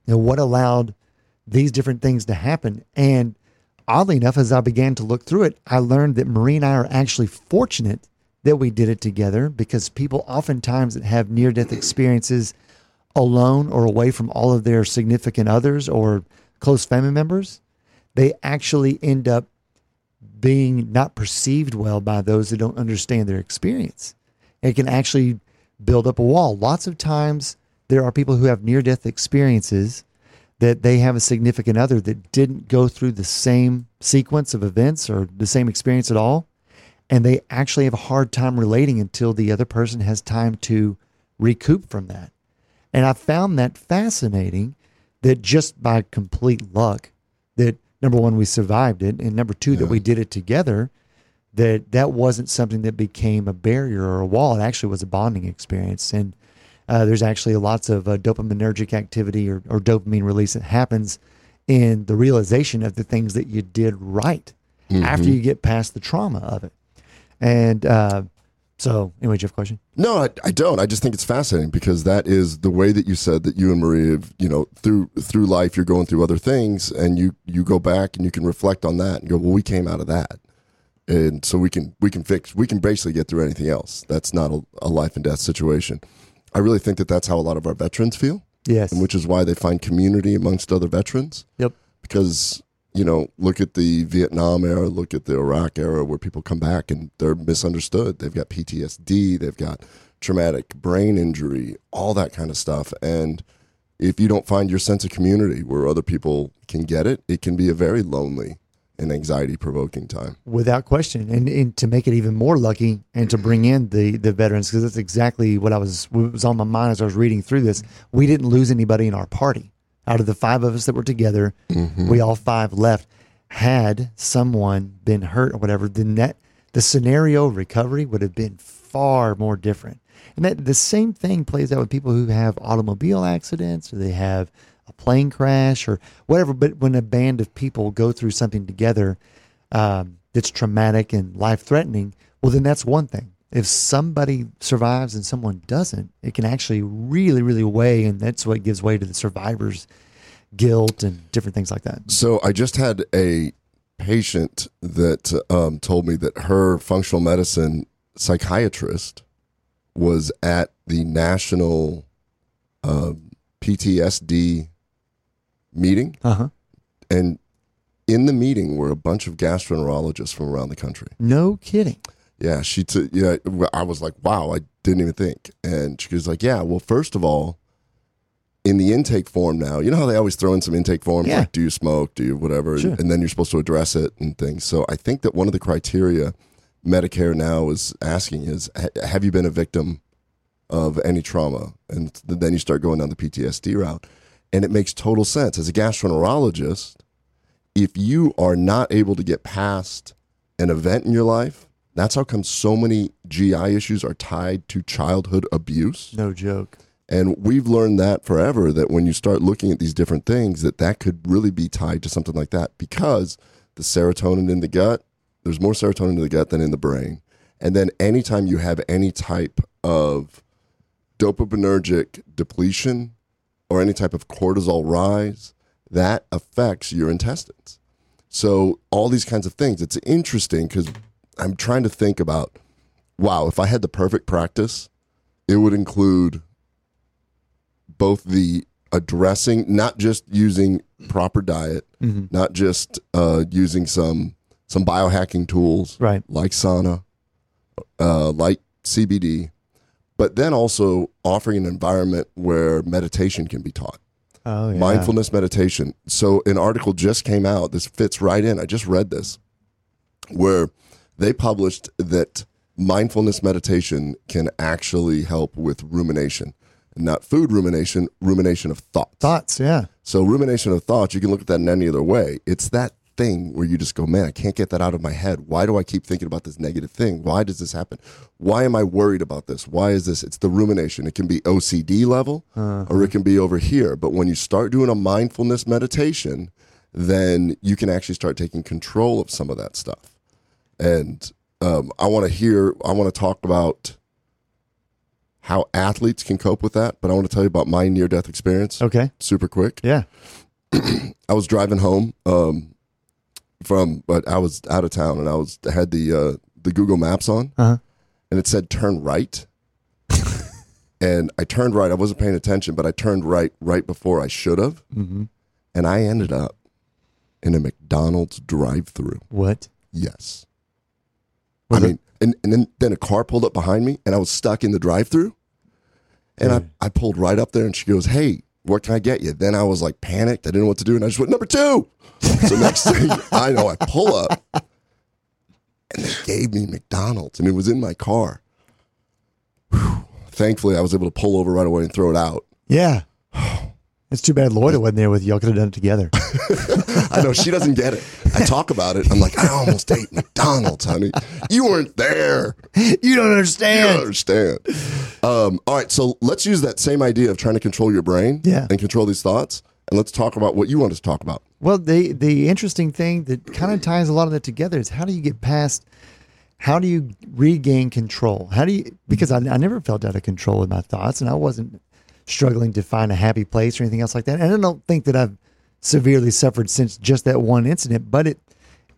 What allowed these different things to happen? And oddly enough, as I began to look through it, I learned that Marie and I are actually fortunate that we did it together, because people oftentimes that have near-death experiences alone or away from all of their significant others or close family members, they actually end up being not perceived well by those that don't understand their experience. It can actually build up a wall. Lots of times there are people who have near-death experiences that they have a significant other that didn't go through the same sequence of events or the same experience at all. And they actually have a hard time relating until the other person has time to recoup from that. And I found that fascinating, that just by complete luck that, number one, we survived it, and number two, that we did it together, that wasn't something that became a barrier or a wall. It actually was a bonding experience. And there's actually lots of dopaminergic activity or dopamine release that happens in the realization of the things that you did right after you get past the trauma of it. And so anyway, do you have a question? No, I don't. I just think it's fascinating, because that is the way that you said that you and Marie have, through life, you're going through other things, and you go back and you can reflect on that and go, well, we came out of that. And so we can basically get through anything else. That's not a life and death situation. I really think that's how a lot of our veterans feel. Yes. And which is why they find community amongst other veterans. Yep. Because, look at the Vietnam era, look at the Iraq era, where people come back and they're misunderstood. They've got PTSD, they've got traumatic brain injury, all that kind of stuff. And if you don't find your sense of community where other people can get it, it can be a very lonely and anxiety-provoking time. Without question. And to make it even more lucky and to bring in the veterans, because that's exactly what was on my mind as I was reading through this. We didn't lose anybody in our party. Out of the five of us that were together, we all five left. Had someone been hurt or whatever, then the scenario of recovery would have been far more different. And that the same thing plays out with people who have automobile accidents, or they have plane crash or whatever. But when a band of people go through something together that's traumatic and life-threatening, well, then that's one thing. If somebody survives and someone doesn't, it can actually really, really weigh, and that's what gives way to the survivor's guilt and different things like that. So I just had a patient that told me that her functional medicine psychiatrist was at the national PTSD meeting, and in the meeting were a bunch of gastroenterologists from around the country. No kidding. Yeah, I was like, wow, I didn't even think. And she was like, yeah, well, first of all, in the intake form now, you know how they always throw in some intake form, like, do you smoke, do you whatever, sure, and then you're supposed to address it and things. So I think that one of the criteria Medicare now is asking is, have you been a victim of any trauma? And then you start going down the PTSD route. And it makes total sense. As a gastroenterologist, if you are not able to get past an event in your life, that's how come so many GI issues are tied to childhood abuse. No joke. And we've learned that forever, that when you start looking at these different things, that could really be tied to something like that, because the serotonin in the gut, there's more serotonin in the gut than in the brain. And then anytime you have any type of dopaminergic depletion or any type of cortisol rise, that affects your intestines. So all these kinds of things. It's interesting, because I'm trying to think about, wow, if I had the perfect practice, it would include both the addressing, not just using proper diet, not just using some biohacking tools like sauna, light CBD, but then also offering an environment where meditation can be taught. Oh, yeah. Mindfulness meditation. So an article just came out. This fits right in. I just read this, where they published that mindfulness meditation can actually help with rumination. Not food rumination, rumination of thoughts. Thoughts, yeah. So rumination of thoughts, you can look at that in any other way. It's that thing where you just go, man, I can't get that out of my head. Why do I keep thinking about this negative thing? Why does this happen? Why am I worried about this? Why is this? It's the rumination. It can be OCD level, or it can be over here. But when you start doing a mindfulness meditation, then you can actually start taking control of some of that stuff. And I want to talk about how athletes can cope with that, but I want to tell you about my near-death experience. Okay. Super quick. Yeah. I was driving home but I was out of town, and I had the Google Maps on, and it said turn right. And I turned right. I wasn't paying attention, but I turned right before I should have, and I ended up in a McDonald's drive-thru. What? Yes. And then a car pulled up behind me, and I was stuck in the drive-thru, and I pulled right up there, and she goes, hey, what can I get you? Then I was like panicked. I didn't know what to do, and I just went, number 2. So next thing I know, I pull up, and they gave me McDonald's, and it was in my car. Whew. Thankfully, I was able to pull over right away and throw it out. Yeah. It's too bad Lloyd wasn't there with you. Y'all could have done it together. I know. She doesn't get it. I talk about it. I'm like, I almost ate McDonald's, honey. You weren't there. You don't understand. You don't understand. All right. So let's use that same idea of trying to control your brain and control these thoughts. And let's talk about what you want us to talk about. Well, the interesting thing that kind of ties a lot of that together is how do you regain control? Because I never felt out of control with my thoughts, and I wasn't struggling to find a happy place or anything else like that. And I don't think that I've severely suffered since just that one incident, but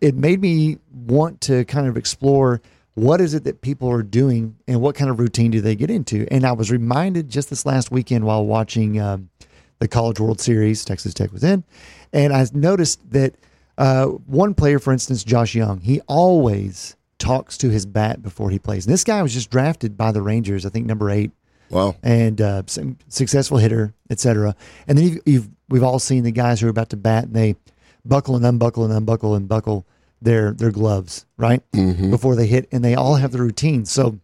it made me want to kind of explore what is it that people are doing and what kind of routine do they get into. And I was reminded just this last weekend while watching the College World Series, Texas Tech was in, and I noticed that one player, for instance, Josh Young, he always talks to his bat before he plays. And this guy was just drafted by the Rangers, I think number 8. Wow. And successful hitter, et cetera. And then we've all seen the guys who are about to bat, and they buckle and unbuckle and unbuckle and buckle their gloves, right? Mm-hmm. Before they hit, and they all have the routine. So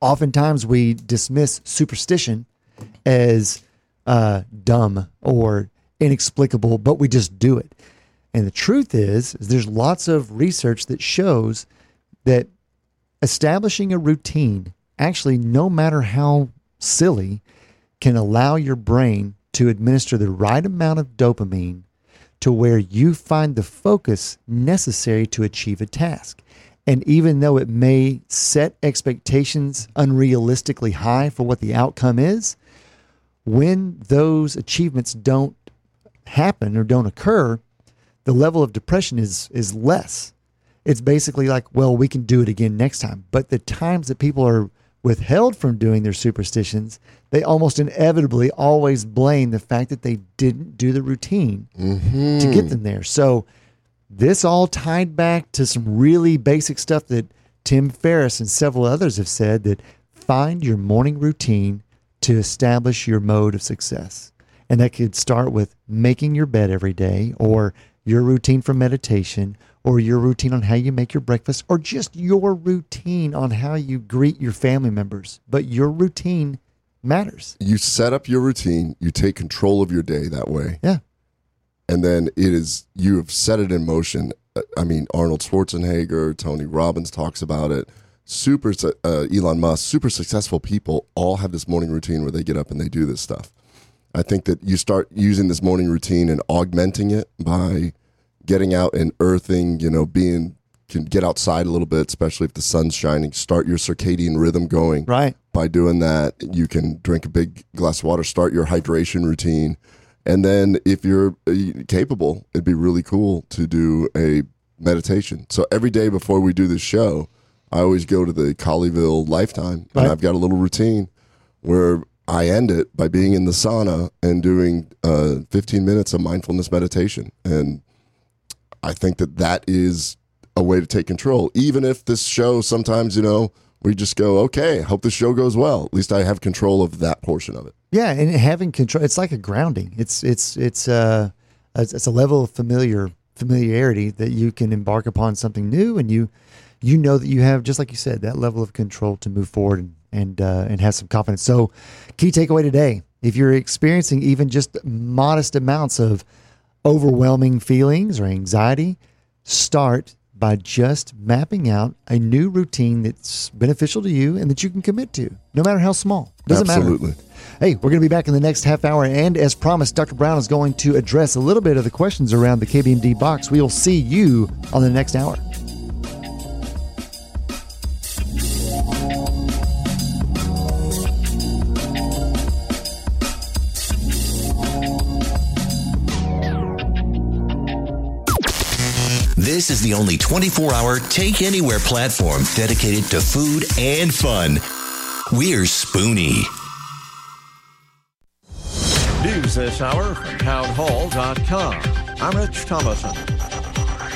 oftentimes we dismiss superstition as dumb or inexplicable, but we just do it. And the truth is there's lots of research that shows that establishing a routine, actually, no matter how silly, can allow your brain to administer the right amount of dopamine to where you find the focus necessary to achieve a task. And even though it may set expectations unrealistically high for what the outcome is, when those achievements don't happen or don't occur, the level of depression is less. It's basically like, well, we can do it again next time. But the times that people are withheld from doing their superstitions, they almost inevitably always blame the fact that they didn't do the routine to get them there. So this all tied back to some really basic stuff that Tim Ferriss and several others have said, that find your morning routine to establish your mode of success. And that could start with making your bed every day, or your routine for meditation, or your routine on how you make your breakfast, or just your routine on how you greet your family members. But your routine matters. You set up your routine, you take control of your day that way. Yeah. And then you have set it in motion. I mean, Arnold Schwarzenegger, Tony Robbins talks about it. Elon Musk, super successful people all have this morning routine where they get up and they do this stuff. I think that you start using this morning routine and augmenting it by getting out and earthing, can get outside a little bit, especially if the sun's shining. Start your circadian rhythm going. Right. By doing that, you can drink a big glass of water, start your hydration routine. And then if you're capable, it'd be really cool to do a meditation. So every day before we do this show, I always go to the Colleyville Lifetime, right, and I've got a little routine where I end it by being in the sauna and doing 15 minutes of mindfulness meditation. And I think that is a way to take control. Even if this show sometimes, you know, we just go, okay, I hope this show goes well. At least I have control of that portion of it. Yeah, and having control, it's like a grounding. It's a level of familiarity that you can embark upon something new, and you know that you have, just like you said, that level of control to move forward and have some confidence. So, key takeaway today: if you're experiencing even just modest amounts of overwhelming feelings or anxiety, start by just mapping out a new routine that's beneficial to you and that you can commit to, no matter how small. Doesn't matter. Absolutely. Hey, we're going to be back in the next half hour, and as promised, Dr. Brown is going to address a little bit of the questions around the KBMD box. We'll see you on the next hour. This is the only 24-hour Take Anywhere platform dedicated to food and fun. We're Spoonie. News this hour from townhall.com. I'm Rich Thomason.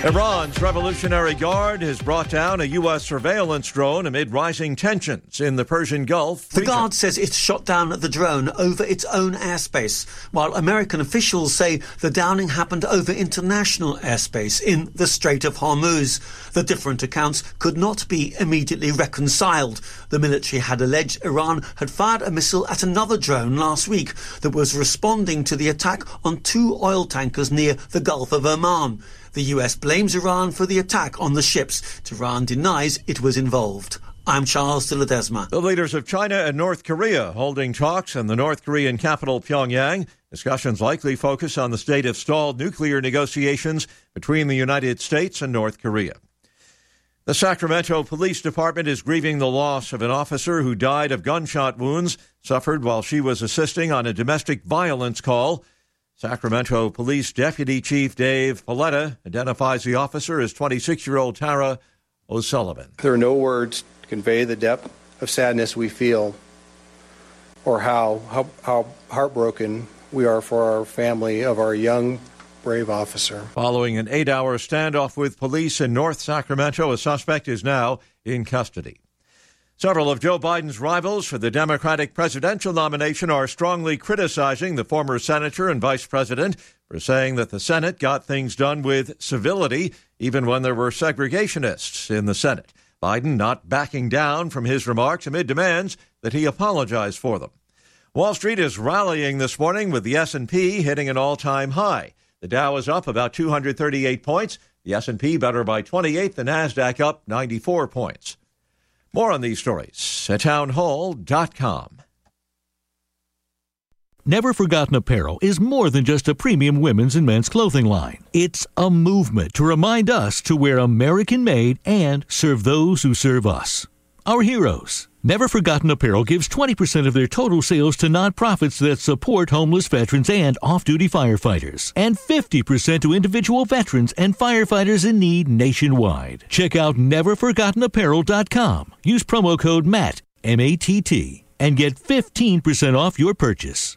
Iran's Revolutionary Guard has brought down a U.S. surveillance drone amid rising tensions in the Persian Gulf region. The Guard says it shot down the drone over its own airspace, while American officials say the downing happened over international airspace in the Strait of Hormuz. The different accounts could not be immediately reconciled. The military had alleged Iran had fired a missile at another drone last week that was responding to the attack on two oil tankers near the Gulf of Oman. The U.S. blames Iran for the attack on the ships. Tehran denies it was involved. I'm Charles de Ledesma. The leaders of China and North Korea holding talks in the North Korean capital Pyongyang. Discussions likely focus on the state of stalled nuclear negotiations between the United States and North Korea. The Sacramento Police Department is grieving the loss of an officer who died of gunshot wounds suffered while she was assisting on a domestic violence call. Sacramento Police Deputy Chief Dave Paletta identifies the officer as 26-year-old Tara O'Sullivan. There are no words to convey the depth of sadness we feel or how heartbroken we are for our family of our young, brave officer. Following an 8-hour standoff with police in North Sacramento, a suspect is now in custody. Several of Joe Biden's rivals for the Democratic presidential nomination are strongly criticizing the former senator and vice president for saying that the Senate got things done with civility, even when there were segregationists in the Senate. Biden not backing down from his remarks amid demands that he apologize for them. Wall Street is rallying this morning with the S&P hitting an all-time high. The Dow is up about 238 points. The S&P better by 28. The Nasdaq up 94 points. More on these stories at townhall.com. Never Forgotten Apparel is more than just a premium women's and men's clothing line. It's a movement to remind us to wear American-made and serve those who serve us. Our heroes. Never Forgotten Apparel gives 20% of their total sales to nonprofits that support homeless veterans and off-duty firefighters, and 50% to individual veterans and firefighters in need nationwide. Check out neverforgottenapparel.com. Use promo code MATT, M-A-T-T, and get 15% off your purchase.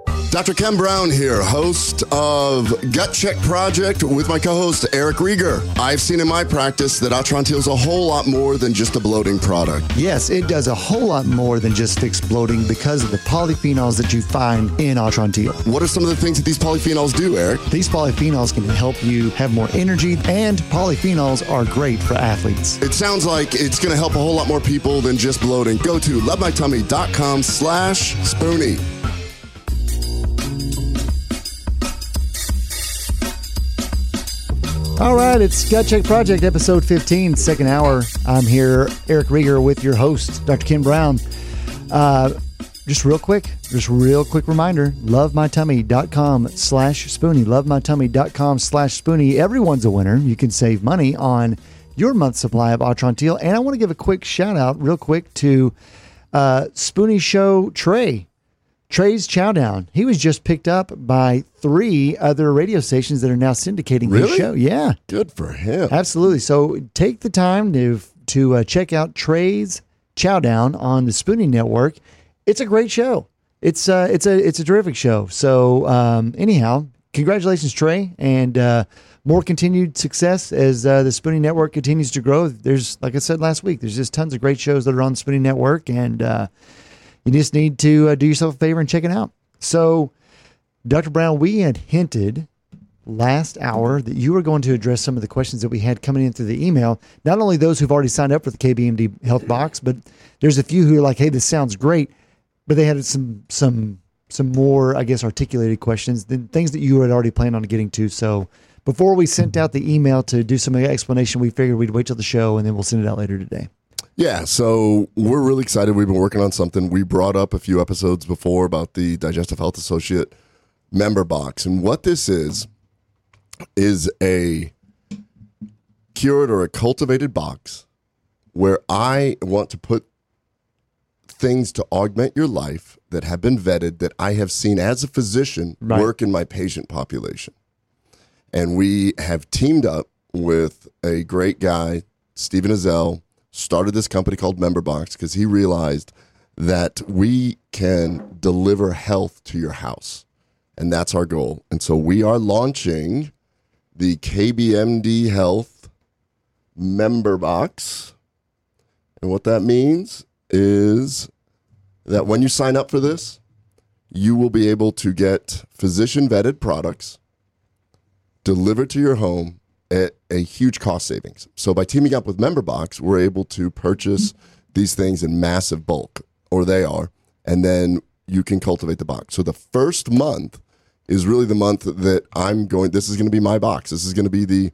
Dr. Ken Brown here, host of Gut Check Project with my co-host Eric Rieger. I've seen in my practice that Atrantil is a whole lot more than just a bloating product. Yes, it does a whole lot more than just fix bloating because of the polyphenols that you find in Atrantil. What are some of the things that these polyphenols do, Eric? These polyphenols can help you have more energy, and polyphenols are great for athletes. It sounds like it's going to help a whole lot more people than just bloating. Go to lovemytummy.com/Spoonie. All right, it's Gut Check Project, episode 15, second hour. I'm here, Eric Rieger, with your host, Dr. Ken Brown. Just real quick reminder, lovemytummy.com/Spoonie, lovemytummy.com/Spoonie. Everyone's a winner. You can save money on your month's supply of Atrantil. And I want to give a quick shout out real quick to Spoonie Show Trey's Chowdown. He was just picked up by 3 other radio stations that are now syndicating his show. Yeah. Good for him. Absolutely. So take the time to check out Trey's Chowdown on the Spoonie Network. It's a great show. It's a terrific show. So anyhow, congratulations, Trey, and more continued success as the Spoonie Network continues to grow. There's, like I said last week, there's just tons of great shows that are on the Spoonie Network, and you just need to do yourself a favor and check it out. So, Dr. Brown, we had hinted last hour that you were going to address some of the questions that we had coming in through the email, not only those who've already signed up for the KBMD Health Box, but there's a few who are like, hey, this sounds great, but they had some more, I guess, articulated questions than things that you had already planned on getting to. So, before we sent out the email to do some explanation, we figured we'd wait till the show, and then we'll send it out later today. Yeah, so we're really excited. We've been working on something. We brought up a few episodes before about the Digestive Health Associate member box. And what this is a cured or a cultivated box where I want to put things to augment your life that have been vetted, that I have seen as a physician work in my patient population. And we have teamed up with a great guy, Stephen Azell, started this company called MemberBox because he realized that we can deliver health to your house, and that's our goal. And so we are launching the KBMD Health MemberBox, and what that means is that when you sign up for this, you will be able to get physician-vetted products delivered to your home at a huge cost savings. So by teaming up with MemberBox, we're able to purchase these things in massive bulk, or they are, and then you can cultivate the box. So the first month is really the month that this is going to be my box. This is going to be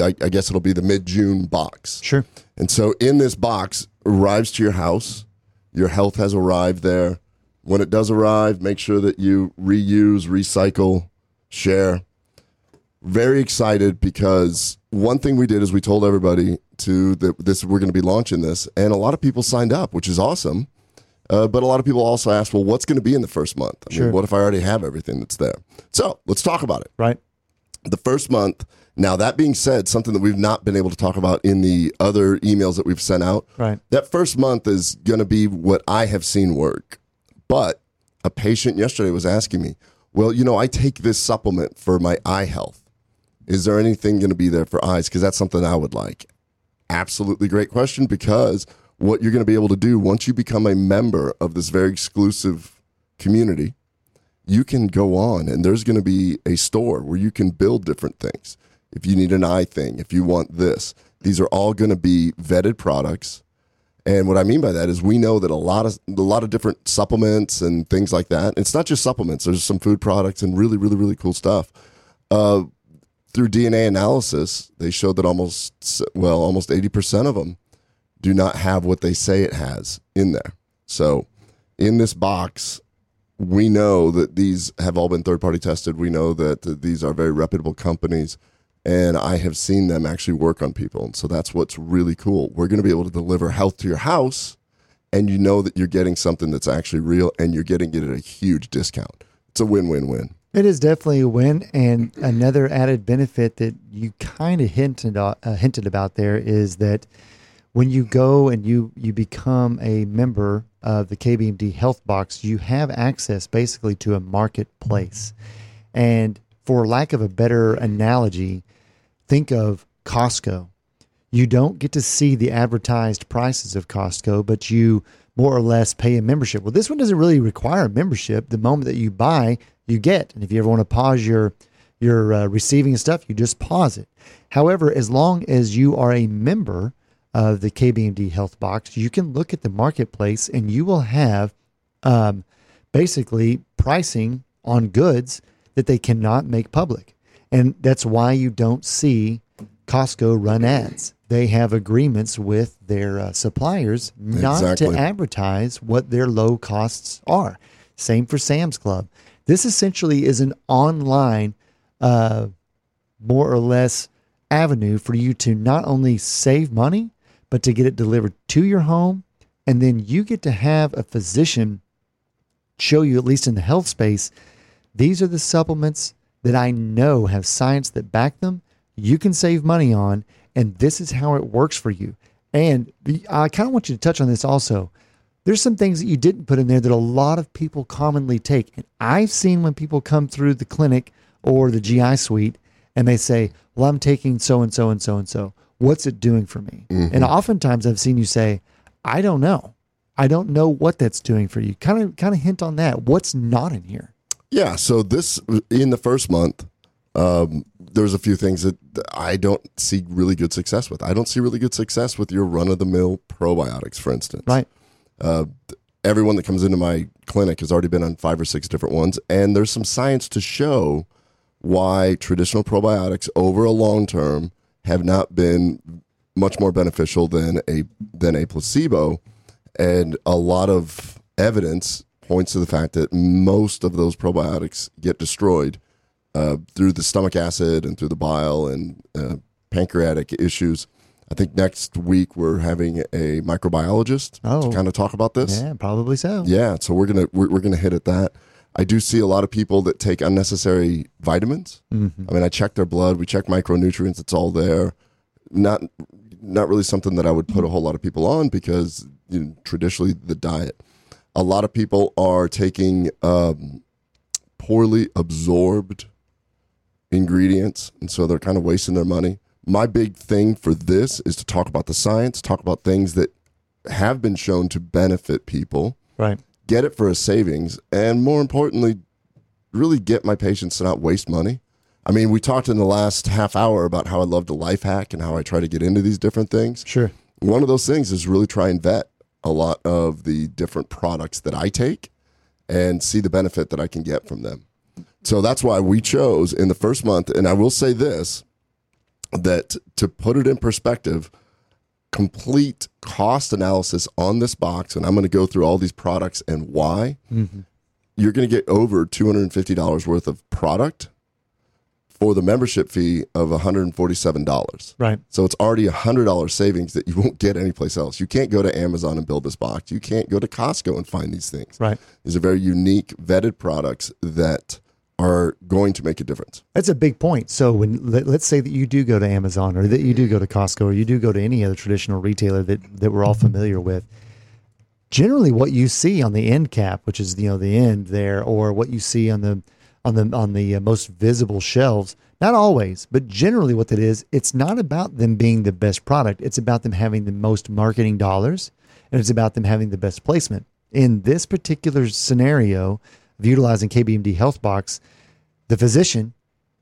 I guess it'll be the mid-June box. Sure. And so in this box, arrives to your house, your health has arrived there. When it does arrive, make sure that you reuse, recycle, share. Very excited because one thing we did is we told everybody we're going to be launching this, and a lot of people signed up, which is awesome. But a lot of people also asked, well, what's going to be in the first month? I mean, what if I already have everything that's there? So let's talk about it. Right. The first month. Now, that being said, something that we've not been able to talk about in the other emails that we've sent out, right, that first month is going to be what I have seen work. But a patient yesterday was asking me, well, you know, I take this supplement for my eye health. Is there anything going to be there for eyes? Because that's something I would like. Absolutely great question, because what you're going to be able to do once you become a member of this very exclusive community, you can go on and there's going to be a store where you can build different things. If you need an eye thing, if you want this, these are all going to be vetted products. And what I mean by that is we know that a lot of different supplements and things like that. It's not just supplements. There's some food products and really, really, really cool stuff. Through DNA analysis, they showed that almost 80% of them do not have what they say it has in there. So in this box, we know that these have all been third-party tested. We know that these are very reputable companies, and I have seen them actually work on people. And so that's what's really cool. We're going to be able to deliver health to your house, and you know that you're getting something that's actually real, and you're getting it at a huge discount. It's a win-win-win. It is definitely a win, and another added benefit that you kind of hinted about there is that when you go and you become a member of the KBMD Health Box, you have access basically to a marketplace. And for lack of a better analogy, think of Costco. You don't get to see the advertised prices of Costco, but you more or less pay a membership. Well, this one doesn't really require a membership. The moment that you buy, you get. And if you ever want to pause your receiving stuff, you just pause it. However, as long as you are a member of the KBMD Health Box, you can look at the marketplace and you will have basically pricing on goods that they cannot make public. And that's why you don't see Costco run ads. They have agreements with their suppliers not to advertise what their low costs are. Same for Sam's Club. This essentially is an online, more or less, avenue for you to not only save money, but to get it delivered to your home. And then you get to have a physician show you, at least in the health space, these are the supplements that I know have science that back them. You can save money on, and this is how it works for you. And I kind of want you to touch on this also. There's some things that you didn't put in there that a lot of people commonly take. And I've seen when people come through the clinic or the GI suite and they say, well, I'm taking so-and-so and so-and-so. What's it doing for me? Mm-hmm. And oftentimes I've seen you say, I don't know. I don't know what that's doing for you. Kind of hint on that. What's not in here? Yeah. So this, in the first month, there's a few things that I don't see really good success with. I don't see really good success with your run-of-the-mill probiotics, for instance. Right. Everyone that comes into my clinic has already been on 5 or 6 different ones, and there's some science to show why traditional probiotics over a long term have not been much more beneficial than a placebo, and a lot of evidence points to the fact that most of those probiotics get destroyed through the stomach acid and through the bile and pancreatic issues. I think next week we're having a microbiologist to kind of talk about this. Yeah, probably so. Yeah, so we're gonna hit at that. I do see a lot of people that take unnecessary vitamins. Mm-hmm. I mean, I check their blood, we check micronutrients; it's all there. Not really something that I would put a whole lot of people on because traditionally the diet. A lot of people are taking poorly absorbed ingredients, and so they're kind of wasting their money. My big thing for this is to talk about the science, talk about things that have been shown to benefit people, right? Get it for a savings, and more importantly, really get my patients to not waste money. I mean, we talked in the last half hour about how I love to life hack and how I try to get into these different things. Sure. One of those things is really try and vet a lot of the different products that I take and see the benefit that I can get from them. So that's why we chose in the first month, and I will say this, that to put it in perspective, complete cost analysis on this box, and I'm going to go through all these products and why, mm-hmm. You're going to get over $250 worth of product for the membership fee of $147. Right. So it's already $100 savings that you won't get anyplace else. You can't go to Amazon and build this box. You can't go to Costco and find these things. Right. These are very unique, vetted products that are going to make a difference. That's a big point. So let's say that you do go to Amazon or that you do go to Costco or you do go to any other traditional retailer that we're all familiar with, generally what you see on the end cap, which is the end there, or what you see on the most visible shelves, not always, but generally what that is, it's not about them being the best product. It's about them having the most marketing dollars, and it's about them having the best placement. In this particular scenario, of utilizing KBMD Health Box, the physician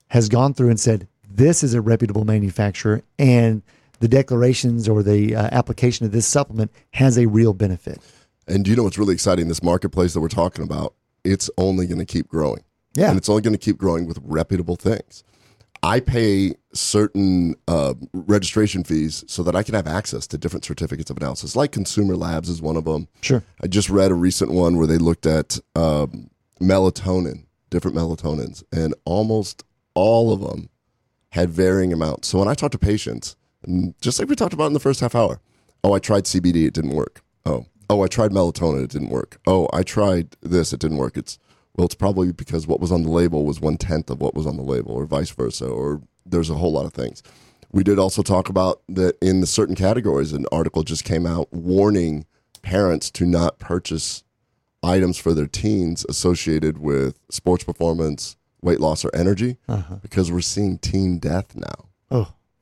has gone through and said, this is a reputable manufacturer, and the declarations or the application of this supplement has a real benefit. And what's really exciting? This marketplace that we're talking about, it's only going to keep growing. Yeah. And it's only going to keep growing with reputable things. I pay certain registration fees so that I can have access to different certificates of analysis, like Consumer Labs is one of them. Sure. I just read a recent one where they looked at melatonin, different melatonins, and almost all of them had varying amounts. So when I talk to patients, and just like we talked about in the first half hour, oh, I tried CBD, it didn't work. Oh, I tried melatonin, it didn't work. Oh, I tried this, it didn't work. It's probably because what was on the label was 1/10 of what was on the label, or vice versa, or there's a whole lot of things. We did also talk about that in the certain categories, an article just came out warning parents to not purchase items for their teens associated with sports performance, weight loss, or energy, because we're seeing teen death now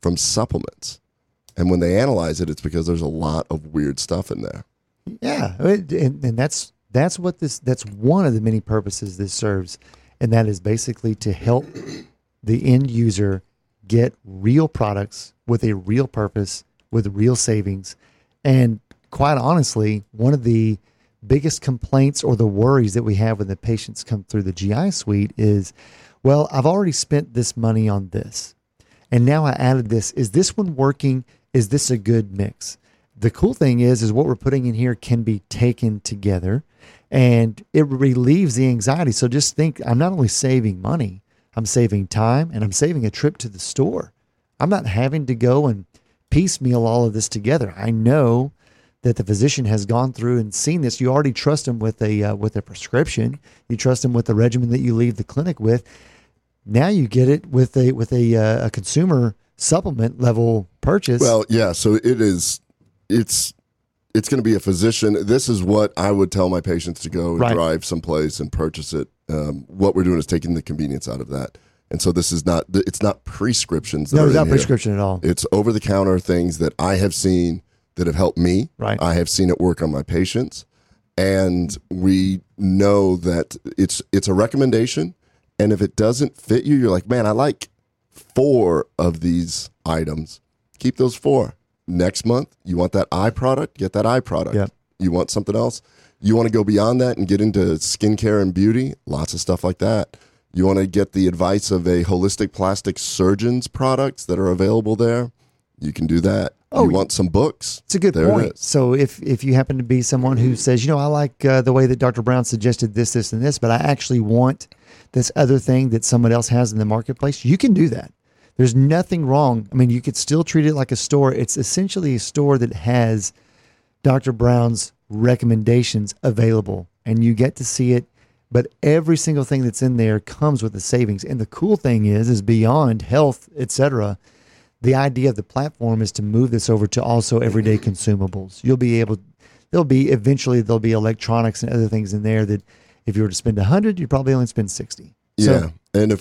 from supplements. And when they analyze it, it's because there's a lot of weird stuff in there. Yeah, and that's what this. That's one of the many purposes this serves, and that is basically to help the end user get real products with a real purpose, with real savings. And quite honestly, one of the biggest complaints or the worries that we have when the patients come through the GI suite is, well, I've already spent this money on this, and now I added this. Is this one working? Is this a good mix? The cool thing is what we're putting in here can be taken together, and it relieves the anxiety. So just think, I'm not only saving money, I'm saving time, and I'm saving a trip to the store. I'm not having to go and piecemeal all of this together. I know that the physician has gone through and seen this. You already trust them with a prescription. You trust them with the regimen that you leave the clinic with. Now you get it with a consumer supplement level purchase. Well, yeah. So it is. It's going to be a physician. This is what I would tell my patients to go and drive someplace and purchase it. What we're doing is taking the convenience out of that. And so this is not. It's not prescriptions. That no, it's not prescription at all. It's over the counter things that I have seen that have helped me. Right. I have seen it work on my patients. And we know that it's a recommendation. And if it doesn't fit you, you're like, man, I like 4 of these items. Keep those 4. Next month, you want that eye product? Get that eye product. Yeah. You want something else? You want to go beyond that and get into skincare and beauty? Lots of stuff like that. You want to get the advice of a holistic plastic surgeon's products that are available there? You can do that. Oh, you want some books? It's a good point. So if you happen to be someone who says, you know, I like the way that Dr. Brown suggested this, this, and this, but I actually want this other thing that someone else has in the marketplace, you can do that. There's nothing wrong. I mean, you could still treat it like a store. It's essentially a store that has Dr. Brown's recommendations available, and you get to see it. But every single thing that's in there comes with a savings. And the cool thing is beyond health, et cetera, the idea of the platform is to move this over to also everyday consumables. You'll be able, there'll be electronics and other things in there that if you were to spend 100, you'd probably only spend 60. Yeah. And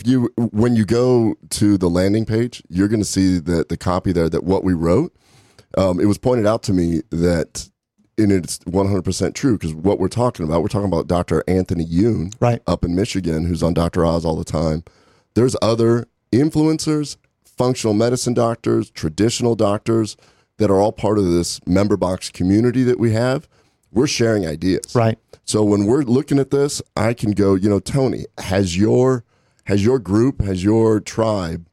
when you go to the landing page, you're going to see the copy there that what we wrote. It was pointed out to me that, and it's 100% true, because what we're talking about Dr. Anthony Yoon up in Michigan, who's on Dr. Oz all the time. There's other influencers, functional medicine doctors, traditional doctors that are all part of this MemberBox community that we have. We're sharing ideas. Right. So when we're looking at this, I can go, you know, Tony, has your group, has your tribe,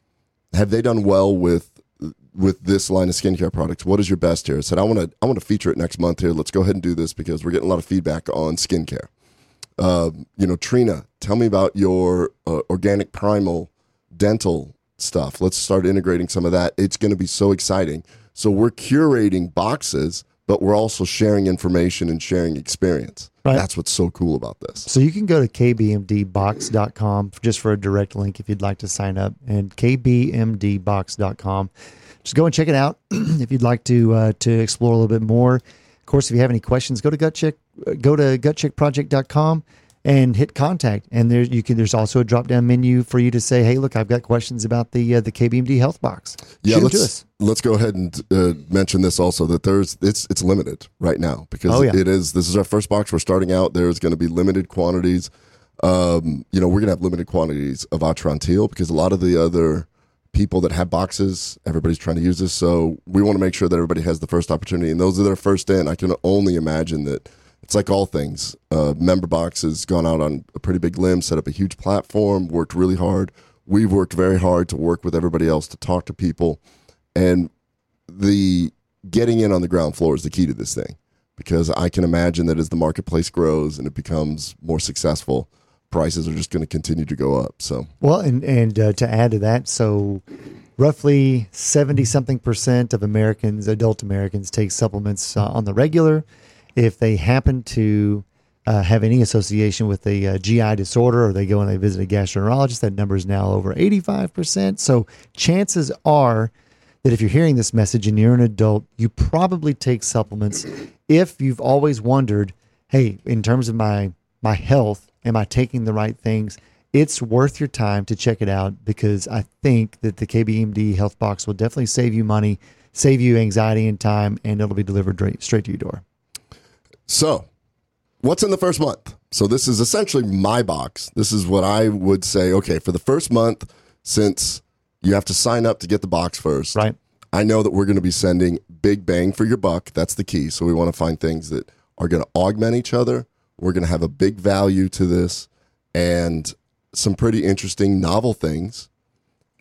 have they done well with this line of skincare products? What is your best here? I said, I want to feature it next month here. Let's go ahead and do this because we're getting a lot of feedback on skincare. You know, Trina, tell me about your organic primal dental stuff. Let's start integrating some of that. It's going to be so exciting. So we're curating boxes, but we're also sharing information and sharing experience. Right. That's what's so cool about this. So you can go to kbmdbox.com just for a direct link if you'd like to sign up, and kbmdbox.com. Just go and check it out if you'd like to explore a little bit more. Of course, if you have any questions, go to gutcheckproject.com. and hit contact, and there's also a drop-down menu for you to say, hey, look, I've got questions about the KBMD Health Box. Yeah, let's go ahead and mention this also, that it's limited right now because this is our first box. We're starting out. There's going to be limited quantities. You know, we're going to have limited quantities of Atrantil because a lot of the other people that have boxes, everybody's trying to use this, so we want to make sure that everybody has the first opportunity, and those that are first in, I can only imagine that it's like all things. MemberBox has gone out on a pretty big limb, set up a huge platform, worked really hard. We've worked very hard to work with everybody else to talk to people. And the getting in on the ground floor is the key to this thing, because I can imagine that as the marketplace grows and it becomes more successful, prices are just going to continue to go up. So, well, and to add to that, so roughly 70-something% of Americans, adult Americans, take supplements on the regular. If they happen to have any association with a GI disorder, or they go and they visit a gastroenterologist, that number is now over 85%. So chances are that if you're hearing this message and you're an adult, you probably take supplements. if you've always wondered, hey, in terms of my health, am I taking the right things? It's worth your time to check it out, because I think that the KBMD Health Box will definitely save you money, save you anxiety and time, and it'll be delivered straight to your door. So what's in the first month? So this is essentially my box. This is what I would say, okay, for the first month, since you have to sign up to get the box first, right? I know that we're going to be sending big bang for your buck. That's the key. So we want to find things that are going to augment each other. We're going to have a big value to this, and some pretty interesting novel things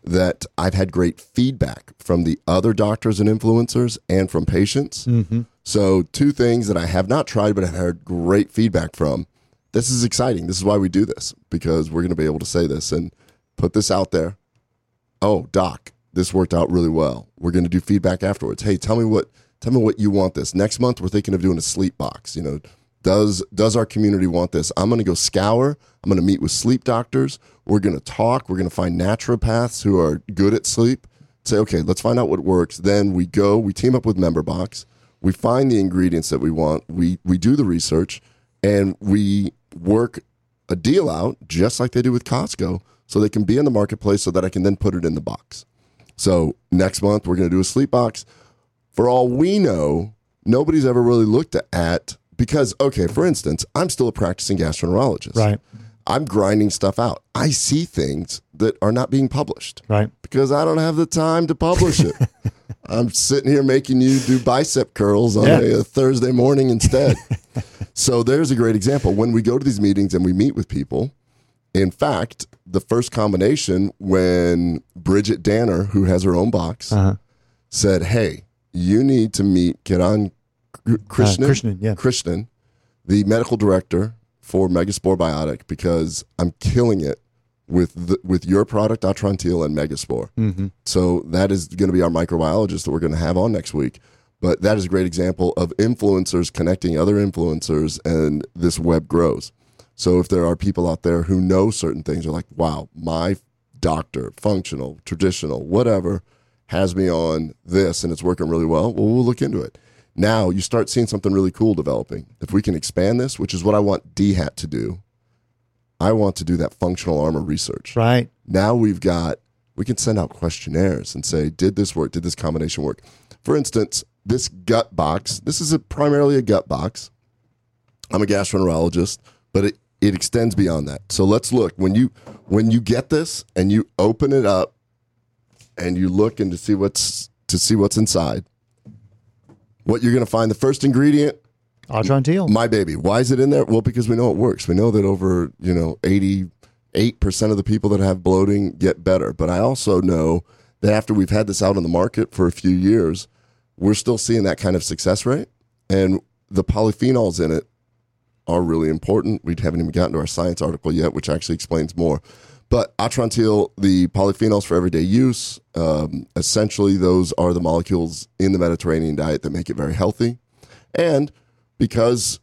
that I've had great feedback from the other doctors and influencers and from patients. Mm-hmm. So two things that I have not tried, but I've heard great feedback from. This is exciting. This is why we do this, because we're going to be able to say this and put this out there. Oh, doc, this worked out really well. We're going to do feedback afterwards. Hey, tell me what you want this. Next month, we're thinking of doing a sleep box. You know, does our community want this? I'm going to go scour. I'm going to meet with sleep doctors. We're going to talk. We're going to find naturopaths who are good at sleep. Say, okay, let's find out what works. Then we go, we team up with MemberBox. We find the ingredients that we want. We do the research, and we work a deal out just like they do with Costco, so they can be in the marketplace so that I can then put it in the box. So next month, we're going to do a sleep box. For all we know, nobody's ever really looked at, because, okay, for instance, I'm still a practicing gastroenterologist. Right. I'm grinding stuff out. I see things that are not being published. Right. Because I don't have the time to publish it. I'm sitting here making you do bicep curls on a Thursday morning instead. So there's a great example. When we go to these meetings and we meet with people, in fact, the first combination, when Bridget Danner, who has her own box, said, hey, you need to meet Kiran Krishnan, the medical director for Megaspore Biotic, because I'm killing it with your product, Atrantil and Megaspore. Mm-hmm. So that is going to be our microbiologist that we're going to have on next week. But that is a great example of influencers connecting other influencers, and this web grows. So if there are people out there who know certain things, are like, wow, my doctor, functional, traditional, whatever, has me on this and it's working really well, we'll look into it. Now you start seeing something really cool developing. If we can expand this, which is what I want DHAT to do, I want to do that functional armor research. Right. Now we can send out questionnaires and say, did this work? Did this combination work? For instance, this gut box, this is primarily a gut box. I'm a gastroenterologist, but it extends beyond that. So let's look. When you get this and you open it up and you look and to see what's inside, what you're going to find, the first ingredient, Atrantil. My baby. Why is it in there? Well, because we know it works. We know that over 88% of the people that have bloating get better. But I also know that after we've had this out on the market for a few years, we're still seeing that kind of success rate. And the polyphenols in it are really important. We haven't even gotten to our science article yet, which actually explains more. But Atrantil, the polyphenols for everyday use, essentially those are the molecules in the Mediterranean diet that make it very healthy. And because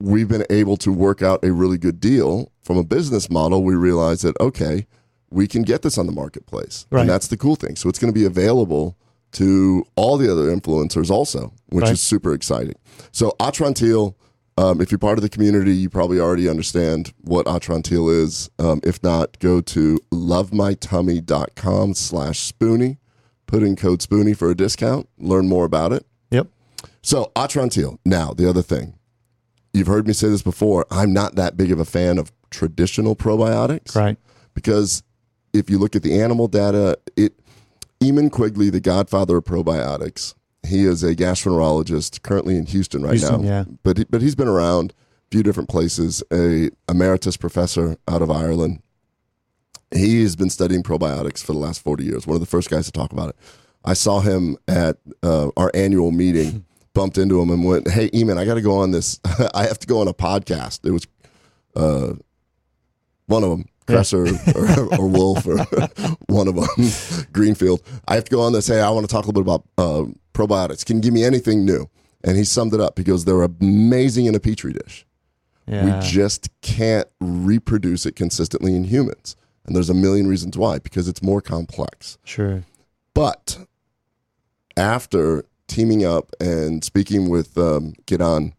we've been able to work out a really good deal from a business model, we realize that, okay, we can get this on the marketplace. Right. And that's the cool thing. So it's going to be available to all the other influencers also, which is super exciting. So Atrantil, if you're part of the community, you probably already understand what Atrantil is. If not, go to lovemytummy.com/Spoonie. Put in code Spoonie for a discount. Learn more about it. Yep. So Atrantil. Now, the other thing. You've heard me say this before. I'm not that big of a fan of traditional probiotics. Right. Because if you look at the animal data, Eamon Quigley, the godfather of probiotics, he is a gastroenterologist currently in Houston now. Yeah. But he's been around a few different places, a emeritus professor out of Ireland. He has been studying probiotics for the last 40 years, one of the first guys to talk about it. I saw him at our annual meeting, bumped into him and went, hey, Eamon, I got to go on this. I have to go on a podcast. It was one of them. Professor or Wolf or one of them, Greenfield. I have to go on this. Hey, I want to talk a little bit about probiotics. Can you give me anything new? And he summed it up. He goes, they're amazing in a petri dish. Yeah. We just can't reproduce it consistently in humans. And there's a million reasons why, because it's more complex. Sure. But after teaming up and speaking with Get On,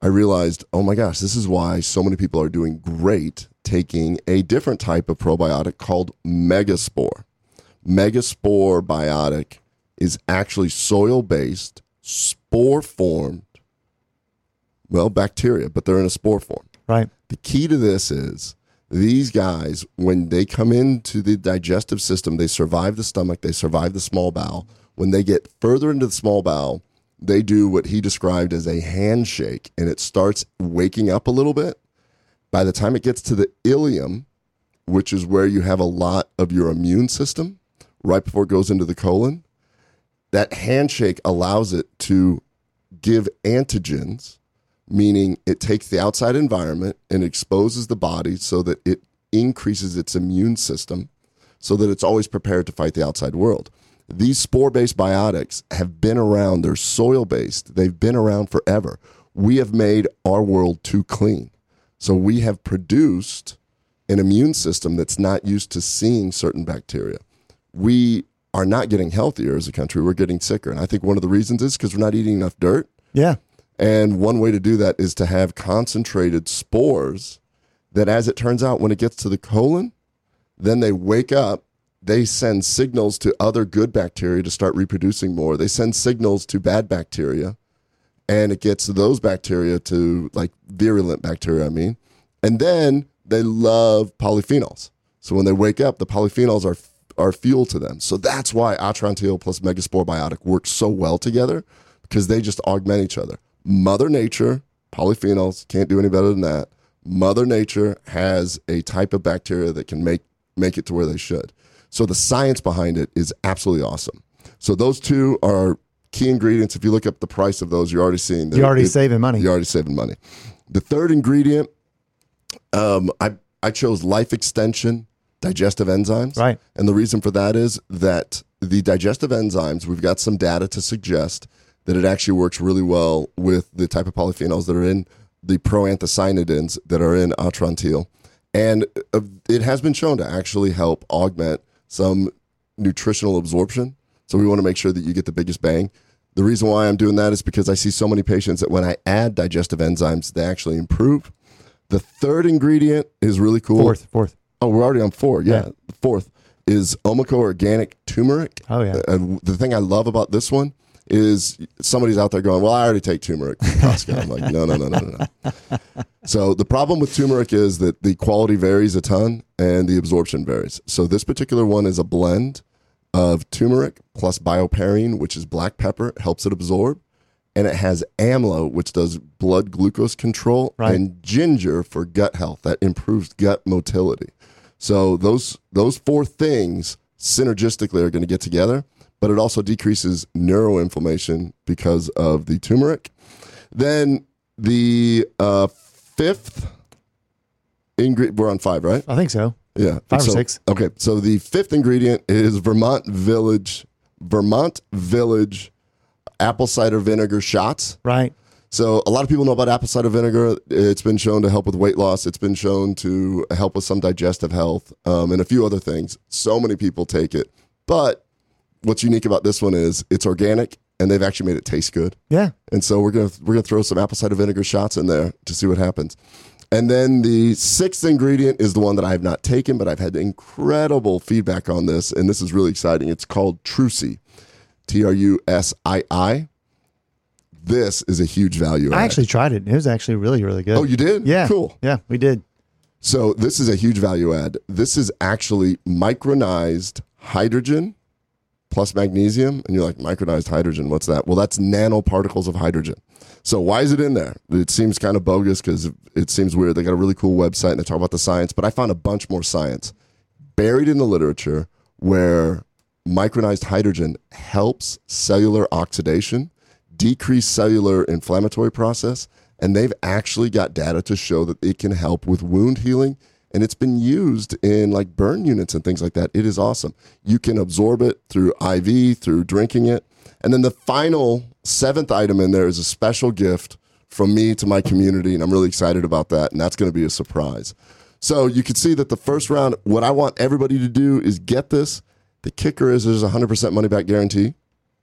I realized, oh my gosh, this is why so many people are doing great taking a different type of probiotic called Megaspore. Megaspore Biotic is actually soil-based, spore-formed, well, bacteria, but they're in a spore form. Right. The key to this is these guys, when they come into the digestive system, they survive the stomach, they survive the small bowel. When they get further into the small bowel, they do what he described as a handshake, and it starts waking up a little bit. By the time it gets to the ileum, which is where you have a lot of your immune system, right before it goes into the colon, that handshake allows it to give antigens, meaning it takes the outside environment and exposes the body so that it increases its immune system so that it's always prepared to fight the outside world. These spore-based biotics have been around. They're soil-based. They've been around forever. We have made our world too clean. So we have produced an immune system that's not used to seeing certain bacteria. We are not getting healthier as a country. We're getting sicker. And I think one of the reasons is because we're not eating enough dirt. Yeah. And one way to do that is to have concentrated spores that, as it turns out, when it gets to the colon, then they wake up, they send signals to other good bacteria to start reproducing more. They send signals to bad bacteria, and it gets those bacteria to, like, virulent bacteria, I mean. And then they love polyphenols. So when they wake up, the polyphenols are fuel to them. So that's why Atrantil plus Megaspore Biotic work so well together, because they just augment each other. Mother Nature, polyphenols, can't do any better than that. Mother Nature has a type of bacteria that can make it to where they should. So the science behind it is absolutely awesome. So those two are key ingredients. If you look up the price of those, you're already seeing that. You're already saving money. You're already saving money. The third ingredient, I chose life extension, digestive enzymes. Right. And the reason for that is that the digestive enzymes, we've got some data to suggest that it actually works really well with the type of polyphenols that are in the proanthocyanidins that are in Atrantil. And it has been shown to actually help augment some nutritional absorption. So we want to make sure that you get the biggest bang. The reason why I'm doing that is because I see so many patients that when I add digestive enzymes, they actually improve. The third ingredient is really cool. Fourth. Oh, we're already on four. Yeah. Fourth is Omico Organic Turmeric. Oh, yeah. And the thing I love about this one is somebody's out there going, well, I already take turmeric from Costco. I'm like, no. So the problem with turmeric is that the quality varies a ton and the absorption varies. So this particular one is a blend of turmeric plus bioperine, which is black pepper. It helps it absorb. And it has amla, which does blood glucose control, right, and ginger for gut health. That improves gut motility. So those four things synergistically are going to get together. But it also decreases neuroinflammation because of the turmeric. Then the fifth ingredient, we're on five, right? I think so. Yeah. Five or six. Okay. So the fifth ingredient is Vermont Village apple cider vinegar shots. Right. So a lot of people know about apple cider vinegar. It's been shown to help with weight loss. It's been shown to help with some digestive health and a few other things. So many people take it. But what's unique about this one is it's organic, and they've actually made it taste good. Yeah. And so we're gonna throw some apple cider vinegar shots in there to see what happens. And then the sixth ingredient is the one that I have not taken, but I've had incredible feedback on this, and this is really exciting. It's called Trusii, Trusii. This is a huge value. I actually tried it. It was actually really, really good. Oh, you did? Yeah. Cool. Yeah, we did. So this is a huge value add. This is actually micronized hydrogen plus magnesium, and you're like, micronized hydrogen, what's that? Well, that's nanoparticles of hydrogen. So why is it in there? It seems kind of bogus because it seems weird. They got a really cool website, and they talk about the science, but I found a bunch more science buried in the literature where micronized hydrogen helps cellular oxidation, decrease cellular inflammatory process, and they've actually got data to show that it can help with wound healing. And it's been used in like burn units and things like that. It is awesome. You can absorb it through IV, through drinking it. And then the final seventh item in there is a special gift from me to my community. And I'm really excited about that. And that's going to be a surprise. So you can see that the first round, what I want everybody to do is get this. The kicker is there's a 100% money back guarantee.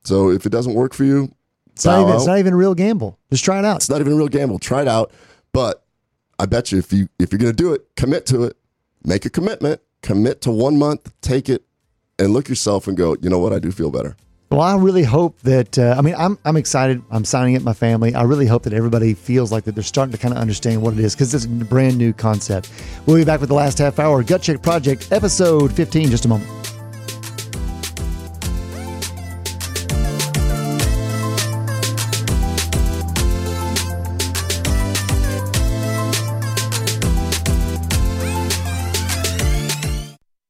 So if it doesn't work for you, it's not even a real gamble. Just try it out. It's not even a real gamble. Try it out. But I bet you if you're going to do it, commit to it. Make a commitment. Commit to 1 month. Take it and look yourself and go, you know what? I do feel better. Well, I really hope that, I'm excited. I'm signing it, my family. I really hope that everybody feels like that they're starting to kind of understand what it is, because it's a brand new concept. We'll be back with the last half hour, Gut Check Project, episode 15, just a moment.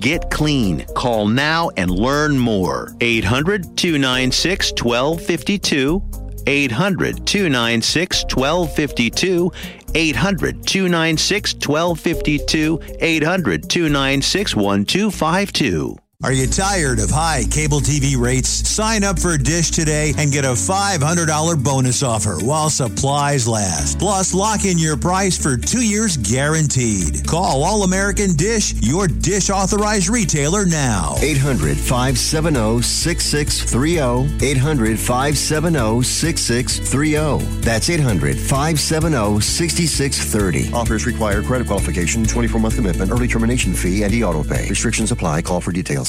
Get clean. Call now and learn more. 800-296-1252. 800-296-1252. 800-296-1252. 800-296-1252. Are you tired of high cable TV rates? Sign up for Dish today and get a $500 bonus offer while supplies last. Plus, lock in your price for 2 years guaranteed. Call All American Dish, your Dish authorized retailer now. 800-570-6630. 800-570-6630. That's 800-570-6630. Offers require credit qualification, 24-month commitment, early termination fee, and e-auto pay. Restrictions apply. Call for details.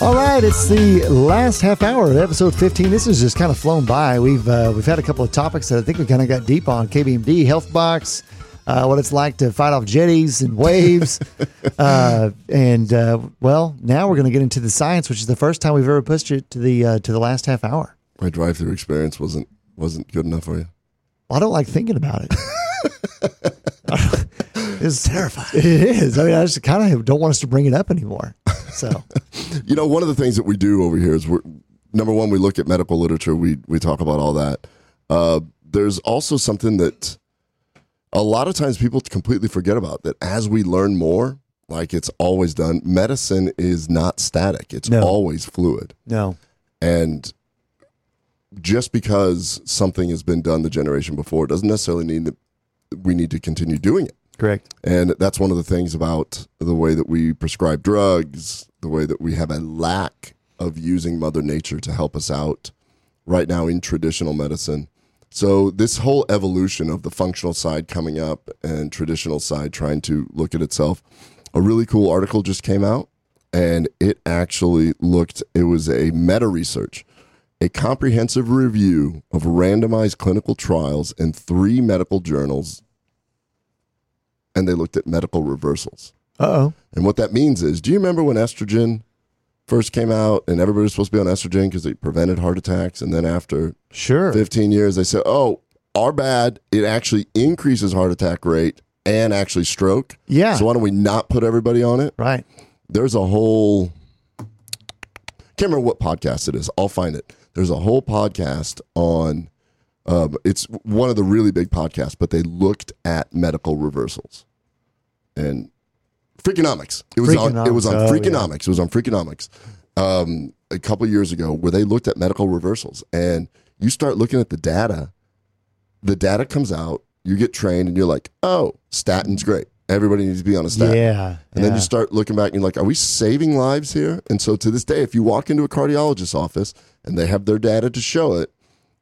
All right, it's the last half hour of episode 15. This has just kind of flown by. We've had a couple of topics that I think we kind of got deep on. KBMD Health Box, what it's like to fight off jetties and waves, well, now we're going to get into the science, which is the first time we've ever pushed it to the last half hour. My drive-through experience wasn't good enough for you. Well, I don't like thinking about it. It's terrifying. It is. I mean, I just kind of don't want us to bring it up anymore. So, you know, one of the things that we do over here is number one, we look at medical literature. We talk about all that. There's also something that a lot of times people completely forget about, that as we learn more, like it's always done, medicine is not static. It's always fluid. No. And just because something has been done the generation before doesn't necessarily mean that we need to continue doing it. Correct. And that's one of the things about the way that we prescribe drugs, the way that we have a lack of using Mother Nature to help us out right now in traditional medicine. So this whole evolution of the functional side coming up and traditional side trying to look at itself, a really cool article just came out, and it was a meta-research, a comprehensive review of randomized clinical trials in 3 medical journals, and they looked at medical reversals. Uh-oh. And what that means is, do you remember when estrogen first came out and everybody was supposed to be on estrogen because it prevented heart attacks? And then after 15 years, they said, oh, our bad. It actually increases heart attack rate and actually stroke. Yeah. So why don't we not put everybody on it? Right. There's a whole... can't remember what podcast it is. I'll find it. There's a whole podcast on... it's one of the really big podcasts, but they looked at medical reversals and Freakonomics. It was on Freakonomics a couple of years ago, where they looked at medical reversals. And you start looking at the data comes out, you get trained, and you're like, oh, statin's great. Everybody needs to be on a statin. Yeah. And then you start looking back and you're like, are we saving lives here? And so to this day, if you walk into a cardiologist's office and they have their data to show it,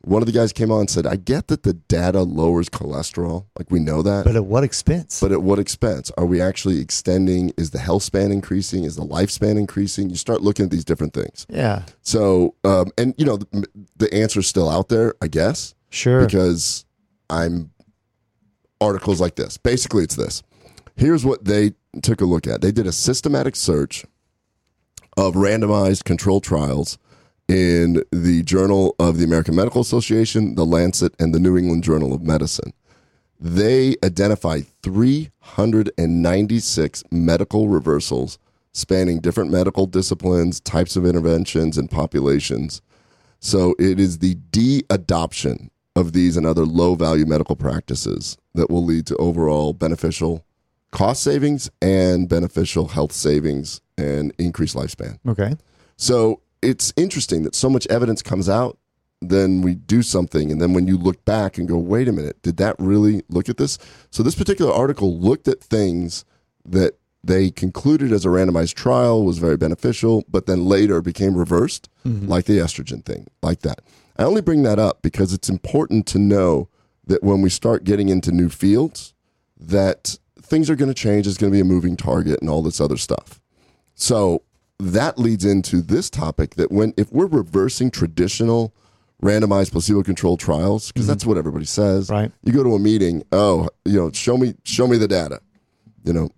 one of the guys came on and said, I get that the data lowers cholesterol. Like, we know that. But at what expense? But at what expense? Are we actually extending? Is the health span increasing? Is the lifespan increasing? You start looking at these different things. Yeah. So, and, you know, the answer's still out there, I guess. Sure. Because I'm articles like this. Basically, it's this. Here's what they took a look at. They did a systematic search of randomized controlled trials in the Journal of the American Medical Association, the Lancet, and the New England Journal of Medicine. They identified 396 medical reversals spanning different medical disciplines, types of interventions, and populations. So it is the de-adoption of these and other low-value medical practices that will lead to overall beneficial cost savings and beneficial health savings and increased lifespan. Okay. So it's interesting that so much evidence comes out, then we do something, and then when you look back and go, wait a minute, did that really look at this? So this particular article looked at things that they concluded as a randomized trial was very beneficial, but then later became reversed, like the estrogen thing, like that. I only bring that up because it's important to know that when we start getting into new fields, that things are going to change, it's going to be a moving target and all this other stuff. So that leads into this topic that if we're reversing traditional randomized placebo-controlled trials, because that's what everybody says, right? You go to a meeting, show me the data. You know,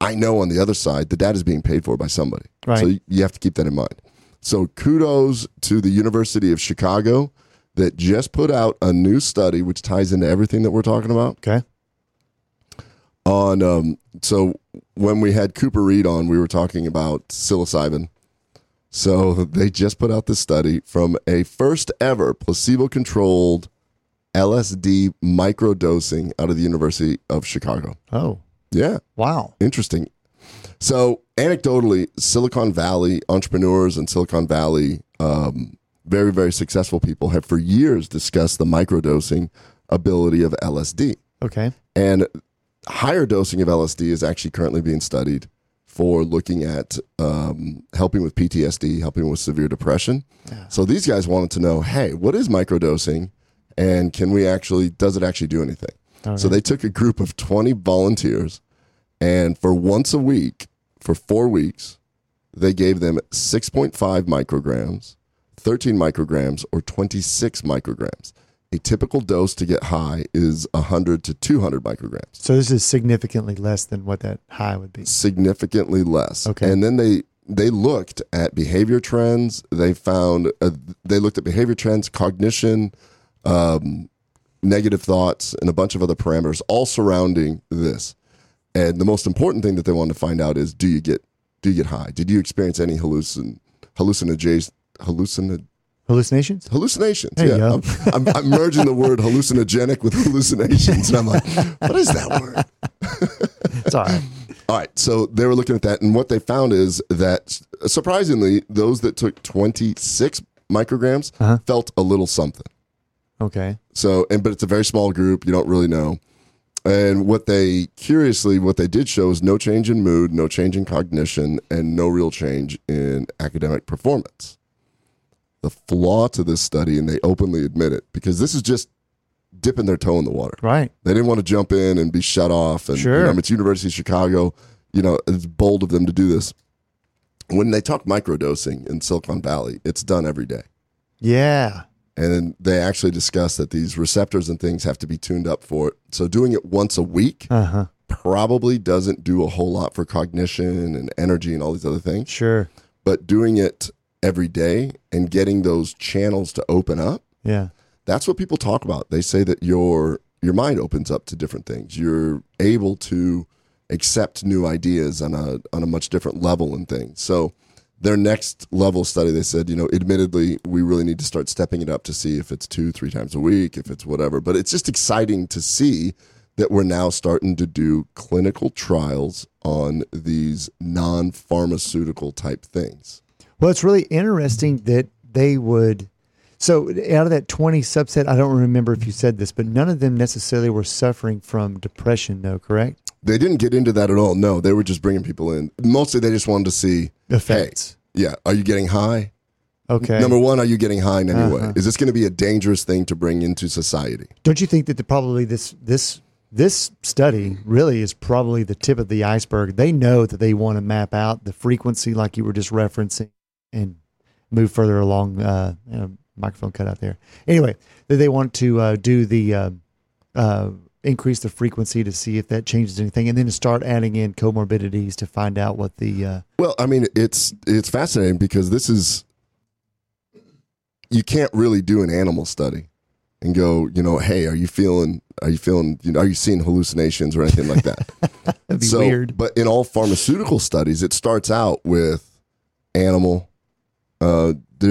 I know on the other side, the data is being paid for by somebody. Right. So you have to keep that in mind. So kudos to the University of Chicago that just put out a new study, which ties into everything that we're talking about. Okay. So when we had Cooper Reed on, we were talking about psilocybin. So they just put out this study from a first ever placebo-controlled LSD microdosing out of the University of Chicago. Oh. Yeah. Wow. Interesting. So anecdotally, Silicon Valley entrepreneurs and Silicon Valley very, very successful people have for years discussed the microdosing ability of LSD. Okay. And higher dosing of LSD is actually currently being studied for looking at helping with PTSD, helping with severe depression. Yeah. So these guys wanted to know, hey, what is microdosing and does it actually do anything? Okay. So they took a group of 20 volunteers and for once a week, for 4 weeks, they gave them 6.5 micrograms, 13 micrograms, or 26 micrograms. A typical dose to get high is 100 to 200 micrograms. So this is significantly less than what that high would be. Significantly less. Okay. And then they looked at behavior trends. They found they looked at behavior trends, cognition, negative thoughts, and a bunch of other parameters all surrounding this. And the most important thing that they wanted to find out is, do you get high? Did you experience any hallucinations? Hallucinations. There yeah. I'm merging the word hallucinogenic with hallucinations. And I'm like, what is that word? It's all right. All right. So they were looking at that. And what they found is that, surprisingly, those that took 26 micrograms felt a little something. Okay. So, but it's a very small group. You don't really know. And what they did show is no change in mood, no change in cognition, and no real change in academic performance. The flaw to this study, and they openly admit it, because this is just dipping their toe in the water. Right. They didn't want to jump in and be shut off. And, sure. It's University of Chicago. It's bold of them to do this. When they talk microdosing in Silicon Valley, it's done every day. Yeah. And they actually discuss that these receptors and things have to be tuned up for it. So doing it once a week probably doesn't do a whole lot for cognition and energy and all these other things. Sure. But doing it every day and getting those channels to open up. Yeah. That's what people talk about. They say that your mind opens up to different things. You're able to accept new ideas on a much different level and things. So their next level study, they said, admittedly, we really need to start stepping it up to see if it's 2-3 times a week, if it's whatever. But it's just exciting to see that we're now starting to do clinical trials on these non-pharmaceutical type things. Well, it's really interesting that they would, so out of that 20 subset, I don't remember if you said this, but none of them necessarily were suffering from depression, though, correct? They didn't get into that at all. No, they were just bringing people in. Mostly they just wanted to see effects. Hey, yeah. Are you getting high? Okay. Number one, are you getting high in any way? Is this going to be a dangerous thing to bring into society? Don't you think that probably this study really is probably the tip of the iceberg? They know that they want to map out the frequency like you were just referencing and move further along. Microphone cut out there. Anyway, they want to do the increase the frequency to see if that changes anything, and then to start adding in comorbidities to find out what the... Well, I mean, it's fascinating because this is... You can't really do an animal study and go, hey, are you feeling, are you seeing hallucinations or anything like that? That'd be weird. But in all pharmaceutical studies, it starts out with animal. You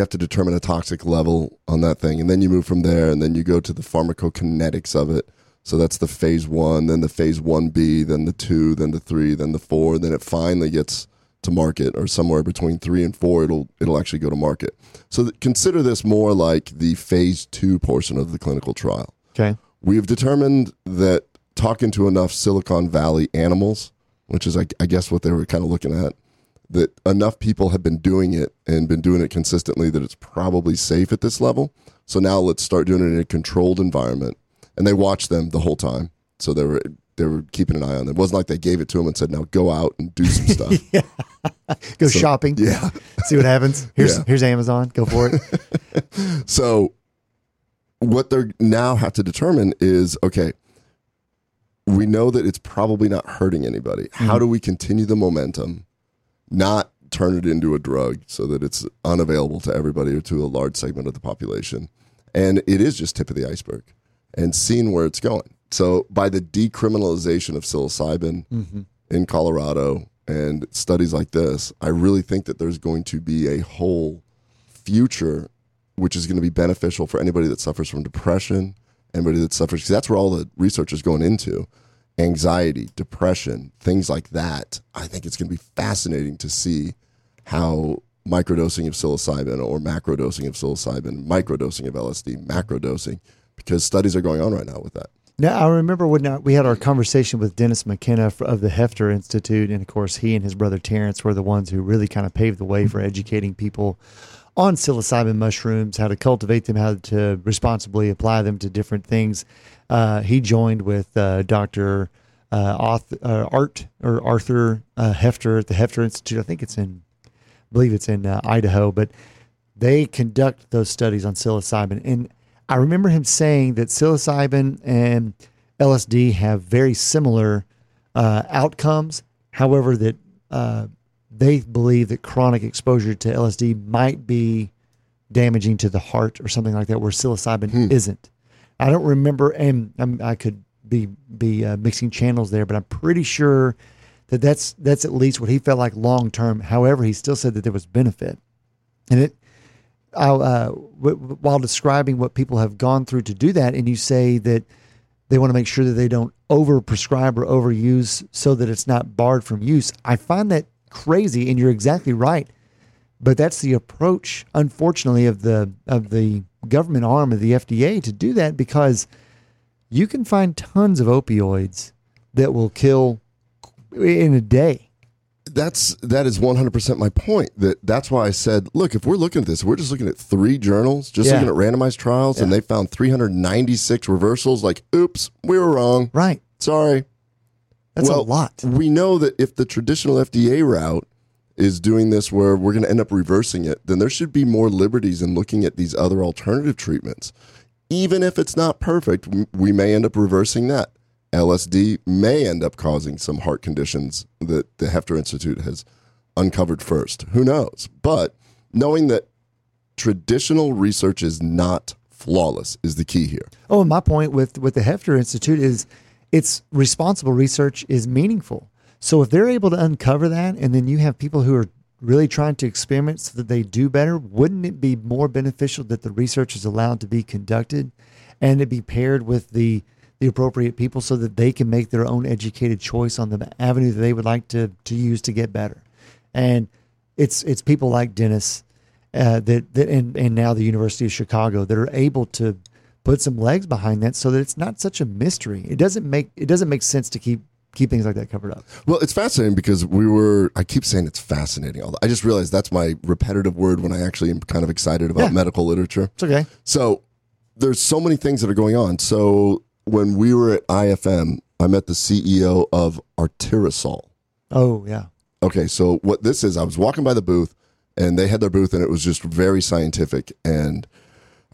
have to determine a toxic level on that thing. And then you move from there and then you go to the pharmacokinetics of it. So that's the phase one, then the phase 1B, then the 2, then the 3, then the 4. Then it finally gets to market, or somewhere between 3 and 4, it'll actually go to market. So consider this more like the phase 2 portion of the clinical trial. Okay, we've determined that talking to enough Silicon Valley animals, which is I guess what they were kind of looking at, that enough people have been doing it and been doing it consistently that it's probably safe at this level. So now let's start doing it in a controlled environment, and they watched them the whole time. So they were keeping an eye on them. It wasn't like they gave it to them and said, now go out and do some stuff. Yeah. Go shopping. Yeah. See what happens. Here's Amazon. Go for it. So what they now have to determine is, okay, we know that it's probably not hurting anybody. Mm-hmm. How do we continue the momentum, not turn it into a drug so that it's unavailable to everybody or to a large segment of the population? And it is just tip of the iceberg and seeing where it's going. So by the decriminalization of psilocybin in Colorado and studies like this, I really think that there's going to be a whole future which is going to be beneficial for anybody that suffers from depression, anybody that suffers, because that's where all the research is going into, anxiety, depression, things like that. I think it's going to be fascinating to see how microdosing of psilocybin or macrodosing of psilocybin, microdosing of LSD, macrodosing, because studies are going on right now with that. Now, I remember when we had our conversation with Dennis McKenna of the Hefter Institute, and of course, he and his brother Terrence were the ones who really kind of paved the way for educating people on psilocybin mushrooms, how to cultivate them, how to responsibly apply them to different things. He joined with Dr. Arthur Hefter at the Hefter Institute. I believe it's in Idaho, but they conduct those studies on psilocybin. And I remember him saying that psilocybin and LSD have very similar outcomes. However, that they believe that chronic exposure to LSD might be damaging to the heart or something like that, where psilocybin isn't. I don't remember, and I could be mixing channels there, but I'm pretty sure that that's at least what he felt like long term. However, he still said that there was benefit, and it. While describing what people have gone through to do that, and you say that they want to make sure that they don't over-prescribe or overuse so that it's not barred from use, I find that crazy, and you're exactly right. But that's the approach, unfortunately, of the government arm of the FDA to do that, because you can find tons of opioids that will kill in a day. That is 100% my point. That's why I said, look, if we're looking at this, we're just looking at 3 journals, looking at randomized trials, and they found 396 reversals. Like, oops, we were wrong. Right. Sorry. That's a lot. We know that if the traditional FDA route is doing this where we're going to end up reversing it, then there should be more liberties in looking at these other alternative treatments. Even if it's not perfect, we may end up reversing that. LSD may end up causing some heart conditions that the Hefter Institute has uncovered first. Who knows? But knowing that traditional research is not flawless is the key here. Oh, and my point with the Hefter Institute is its responsible research is meaningful. So if they're able to uncover that, and then you have people who are really trying to experiment so that they do better, wouldn't it be more beneficial that the research is allowed to be conducted and it be paired with the appropriate people so that they can make their own educated choice on the avenue that they would like to use to get better? And it's people like Dennis, that and now the University of Chicago that are able to put some legs behind that so that it's not such a mystery. It doesn't make sense to keep things like that covered up. Well, it's fascinating because I keep saying it's fascinating. Although I just realized that's my repetitive word when I actually am kind of excited about medical literature. It's okay. So there's so many things that are going on. So when we were at IFM, I met the CEO of Arterosil. Oh, yeah. Okay, so what this is, I was walking by the booth, and they had their booth, and it was just very scientific. And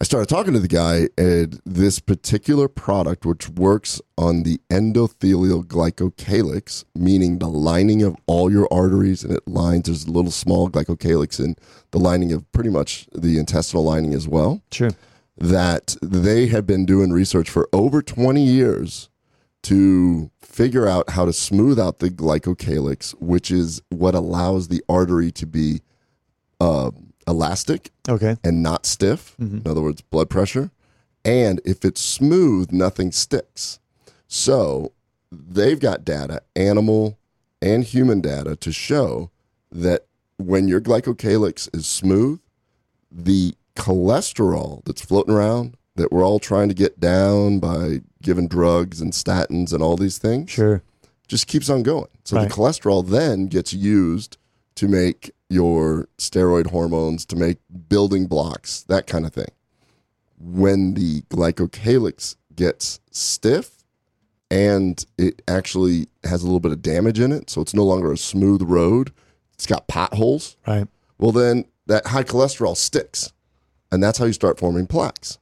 I started talking to the guy, and this particular product, which works on the endothelial glycocalyx, meaning the lining of all your arteries, and it lines, there's a little small glycocalyx in the lining of pretty much the intestinal lining as well. Sure. That they had been doing research for over 20 years to figure out how to smooth out the glycocalyx, which is what allows the artery to be elastic and not stiff. Mm-hmm. In other words, blood pressure. And if it's smooth, nothing sticks. So they've got data, animal and human data, to show that when your glycocalyx is smooth, the cholesterol that's floating around that we're all trying to get down by giving drugs and statins and all these things, sure, just keeps on going. So the cholesterol then gets used to make your steroid hormones, to make building blocks, that kind of thing. When the glycocalyx gets stiff and it actually has a little bit of damage in it, so it's no longer a smooth road, it's got potholes, right? Well, then that high cholesterol sticks, and that's how you start forming plaques.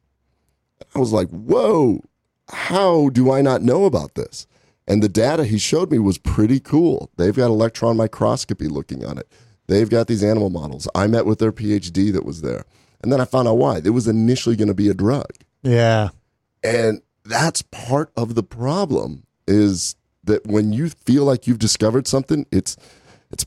I was like, whoa, how do I not know about this? And the data he showed me was pretty cool. They've got electron microscopy looking on it. They've got these animal models. I met with their PhD that was there. And then I found out why. It was initially going to be a drug. Yeah. And that's part of the problem, is that when you feel like you've discovered something, it's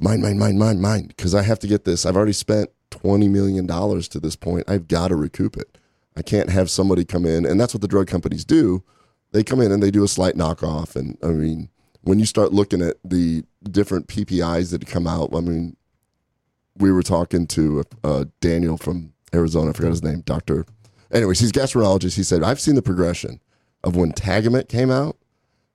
mine, because I have to get this. I've already spent $20 million to this point. I've got to recoup it. I can't have somebody come in, and that's what the drug companies do. They come in and they do a slight knockoff. And I mean, when you start looking at the different PPIs that come out, I mean, we were talking to Daniel from Arizona, I forgot his name, doctor. Anyways, he's a gastroenterologist. He said, I've seen the progression of when Tagamet came out,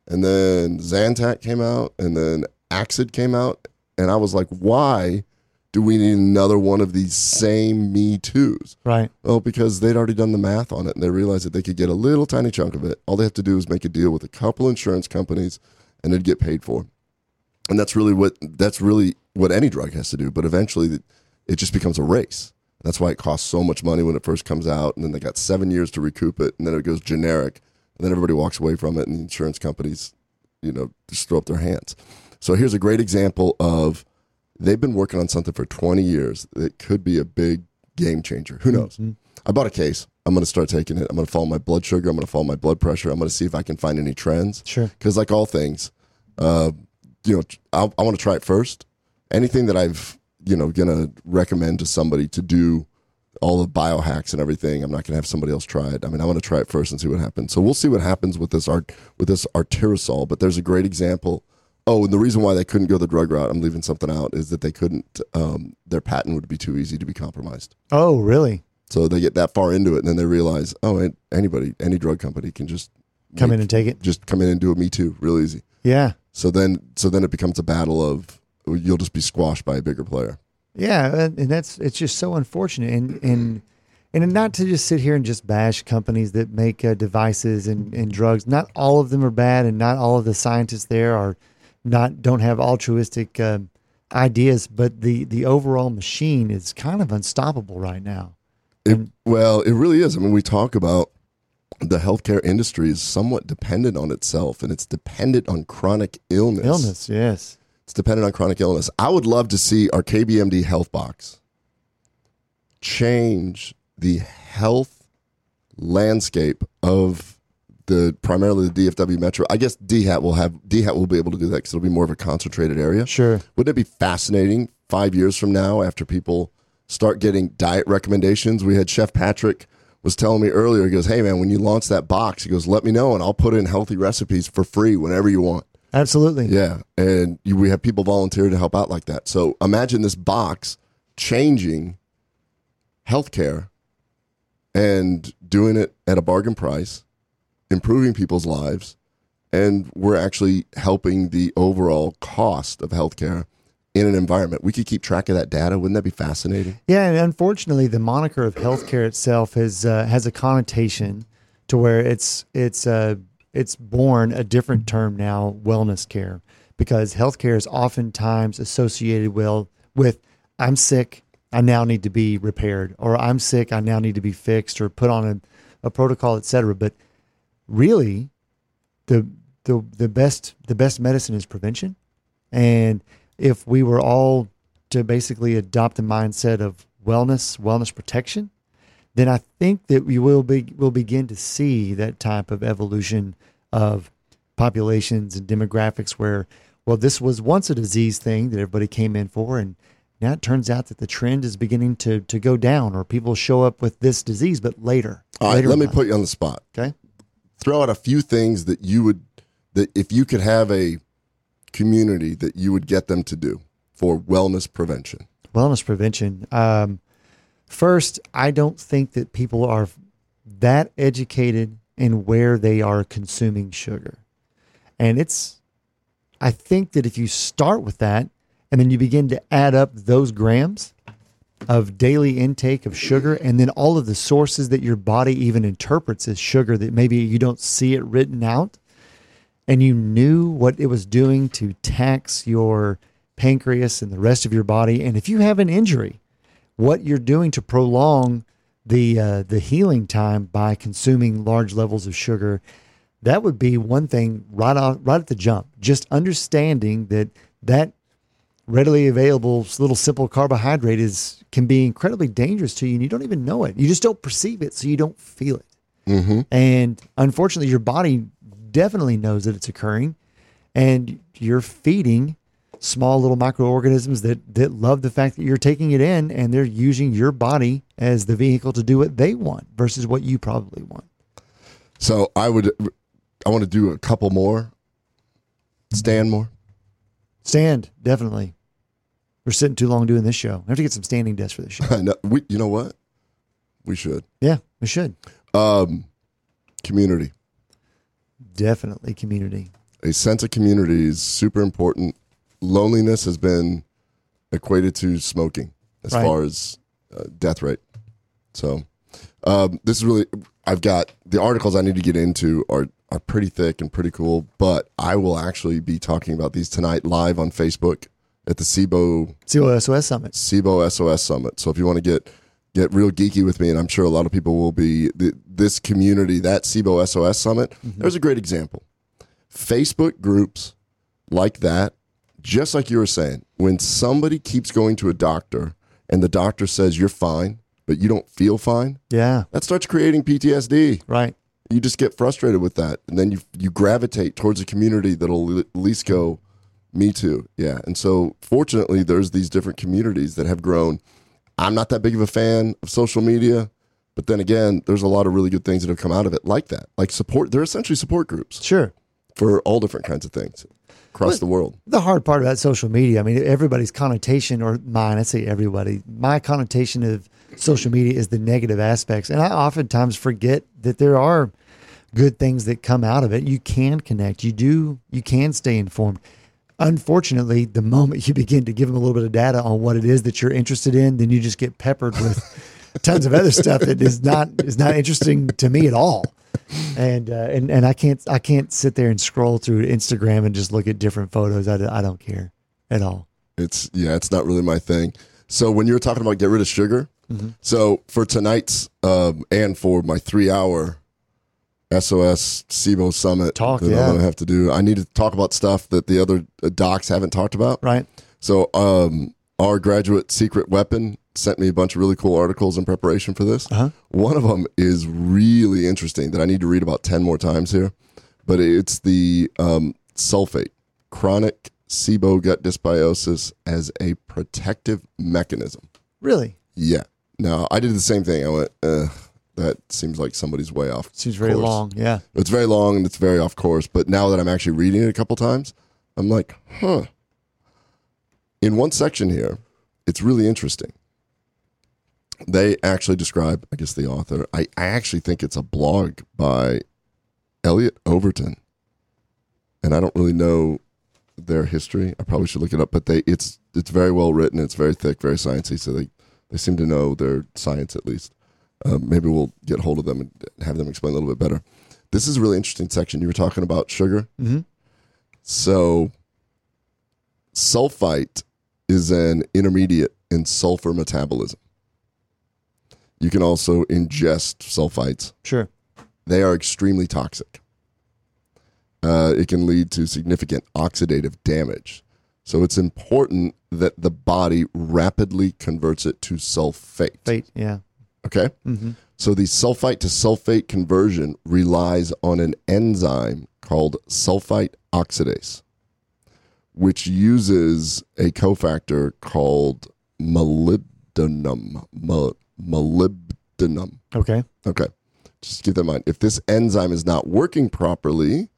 and then Zantac came out, and then Axid came out. And I was like, why do we need another one of these same Me Too's? Right. Well, because they'd already done the math on it, and they realized that they could get a little tiny chunk of it. All they have to do is make a deal with a couple insurance companies, and it'd get paid for. And that's really what any drug has to do. But eventually, it just becomes a race. That's why it costs so much money when it first comes out, and then they got 7 years to recoup it, and then it goes generic, and then everybody walks away from it, and the insurance companies, just throw up their hands. So here's a great example of, they've been working on something for 20 years that could be a big game changer. Who knows? Mm-hmm. I bought a case. I'm going to start taking it. I'm going to follow my blood sugar. I'm going to follow my blood pressure. I'm going to see if I can find any trends. Sure. Because like all things, I want to try it first. Anything that I've, going to recommend to somebody to do all the biohacks and everything, I'm not going to have somebody else try it. I mean, I want to try it first and see what happens. So we'll see what happens with this Arterosil. But there's a great example. Oh, and the reason why they couldn't go the drug route, I'm leaving something out, is that they couldn't, their patent would be too easy to be compromised. Oh, really? So they get that far into it, and then they realize, any drug company can just come in and take it. Just come in and do a Me Too real easy. Yeah. So then it becomes a battle of, you'll just be squashed by a bigger player. Yeah, and it's just so unfortunate. And not to just sit here and just bash companies that make devices and drugs. Not all of them are bad, and not all of the scientists there are... don't have altruistic ideas, but the overall machine is kind of unstoppable right now. It really is. I mean, we talk about the healthcare industry is somewhat dependent on itself, and it's dependent on chronic illness. Yes. It's dependent on chronic illness. I would love to see our KBMD Health Box change the health landscape of primarily the DFW Metro. I guess DHAT will be able to do that because it'll be more of a concentrated area. Sure. Wouldn't it be fascinating 5 years from now, after people start getting diet recommendations? We had Chef Patrick was telling me earlier, he goes, hey man, when you launch that box, he goes, let me know and I'll put in healthy recipes for free whenever you want. Absolutely. Yeah. And we have people volunteer to help out like that. So imagine this box changing healthcare and doing it at a bargain price, improving people's lives, and we're actually helping the overall cost of healthcare in an environment. We could keep track of that data. Wouldn't that be fascinating? Yeah, and unfortunately, the moniker of healthcare itself has a connotation to where it's born a different term now, wellness care, because healthcare is oftentimes associated with I'm sick, I now need to be repaired, or I'm sick, I now need to be fixed or put on a protocol, et cetera. But really, the best medicine is prevention. And if we were all to basically adopt the mindset of wellness protection, then I think that we'll begin to see that type of evolution of populations and demographics where, well, this was once a disease thing that everybody came in for, and now it turns out that the trend is beginning to go down, or people show up with this disease, but later. All right, let me put you on the spot. Okay. Throw out a few things that if you could have a community that you would get them to do for wellness prevention. Wellness prevention. First, I don't think that people are that educated in where they are consuming sugar. And I think that if you start with that, and then you begin to add up those grams of daily intake of sugar, and then all of the sources that your body even interprets as sugar that maybe you don't see it written out, and you knew what it was doing to tax your pancreas and the rest of your body. And if you have an injury, what you're doing to prolong the healing time by consuming large levels of sugar, that would be one thing right at the jump. Just understanding that readily available little simple carbohydrate can be incredibly dangerous to you, and you don't even know it. You just don't perceive it, so you don't feel it. Mm-hmm. And unfortunately, your body definitely knows that it's occurring, and you're feeding small little microorganisms that love the fact that you're taking it in, and they're using your body as the vehicle to do what they want versus what you probably want. So I want to do a couple more. Stand, definitely. We're sitting too long doing this show. We have to get some standing desks for this show. You know what? We should. Yeah, we should. Community. Definitely community. A sense of community is super important. Loneliness has been equated to smoking as far as death rate. So this is really, I've got the articles I need to get into are pretty thick and pretty cool, but I will actually be talking about these tonight live on Facebook at the SIBO SOS Summit. So if you want to get real geeky with me, and I'm sure a lot of people will be, this community, that SIBO SOS Summit, mm-hmm. There's a great example. Facebook groups like that, just like you were saying, when somebody keeps going to a doctor and the doctor says you're fine, but you don't feel fine, yeah, that starts creating PTSD. Right. You just get frustrated with that, and then you gravitate towards a community that'll at least go, me too. Yeah, and so fortunately, there's these different communities that have grown. I'm not that big of a fan of social media, but then again, there's a lot of really good things that have come out of it like that. Like support, they're essentially support groups. Sure. For all different kinds of things across the world. The hard part about social media, I mean, everybody's connotation, or mine, I say everybody, my connotation of social media is the negative aspects. And I oftentimes forget that there are good things that come out of it. You can connect. You can stay informed. Unfortunately, the moment you begin to give them a little bit of data on what it is that you're interested in, then you just get peppered with tons of other stuff that is not interesting to me at all. And I can't sit there and scroll through Instagram and just look at different photos. I don't care at all. It's not really my thing. So when you were talking about get rid of sugar, mm-hmm. So for tonight's and for my 3-hour SOS SIBO Summit I'm going to have to do, I need to talk about stuff that the other docs haven't talked about. Right. So our graduate Secret Weapon sent me a bunch of really cool articles in preparation for this. Uh-huh. One of them is really interesting that I need to read about 10 more times here, but it's the sulfate, chronic SIBO gut dysbiosis as a protective mechanism. Really? Yeah. Now, I did the same thing. I went, that seems like somebody's way off. Seems very long, yeah. It's very long and it's very off course, but now that I'm actually reading it a couple times, I'm like, huh. In one section here, it's really interesting. They actually describe, I guess the author, I actually think it's a blog by Elliot Overton. And I don't really know their history. I probably should look it up, but it's very well written. It's very thick, very sciencey. So they seem to know their science at least. Maybe we'll get hold of them and have them explain a little bit better. This is a really interesting section. You were talking about sugar. Mm-hmm. So sulfite is an intermediate in sulfur metabolism. You can also ingest sulfites. Sure. They are extremely toxic. It can lead to significant oxidative damage. So it's important that the body rapidly converts it to sulfate. Yeah. Okay? Mm-hmm. So the sulfite to sulfate conversion relies on an enzyme called sulfite oxidase, which uses a cofactor called molybdenum. Molybdenum. Okay. Okay. Just keep that in mind. If this enzyme is not working properly,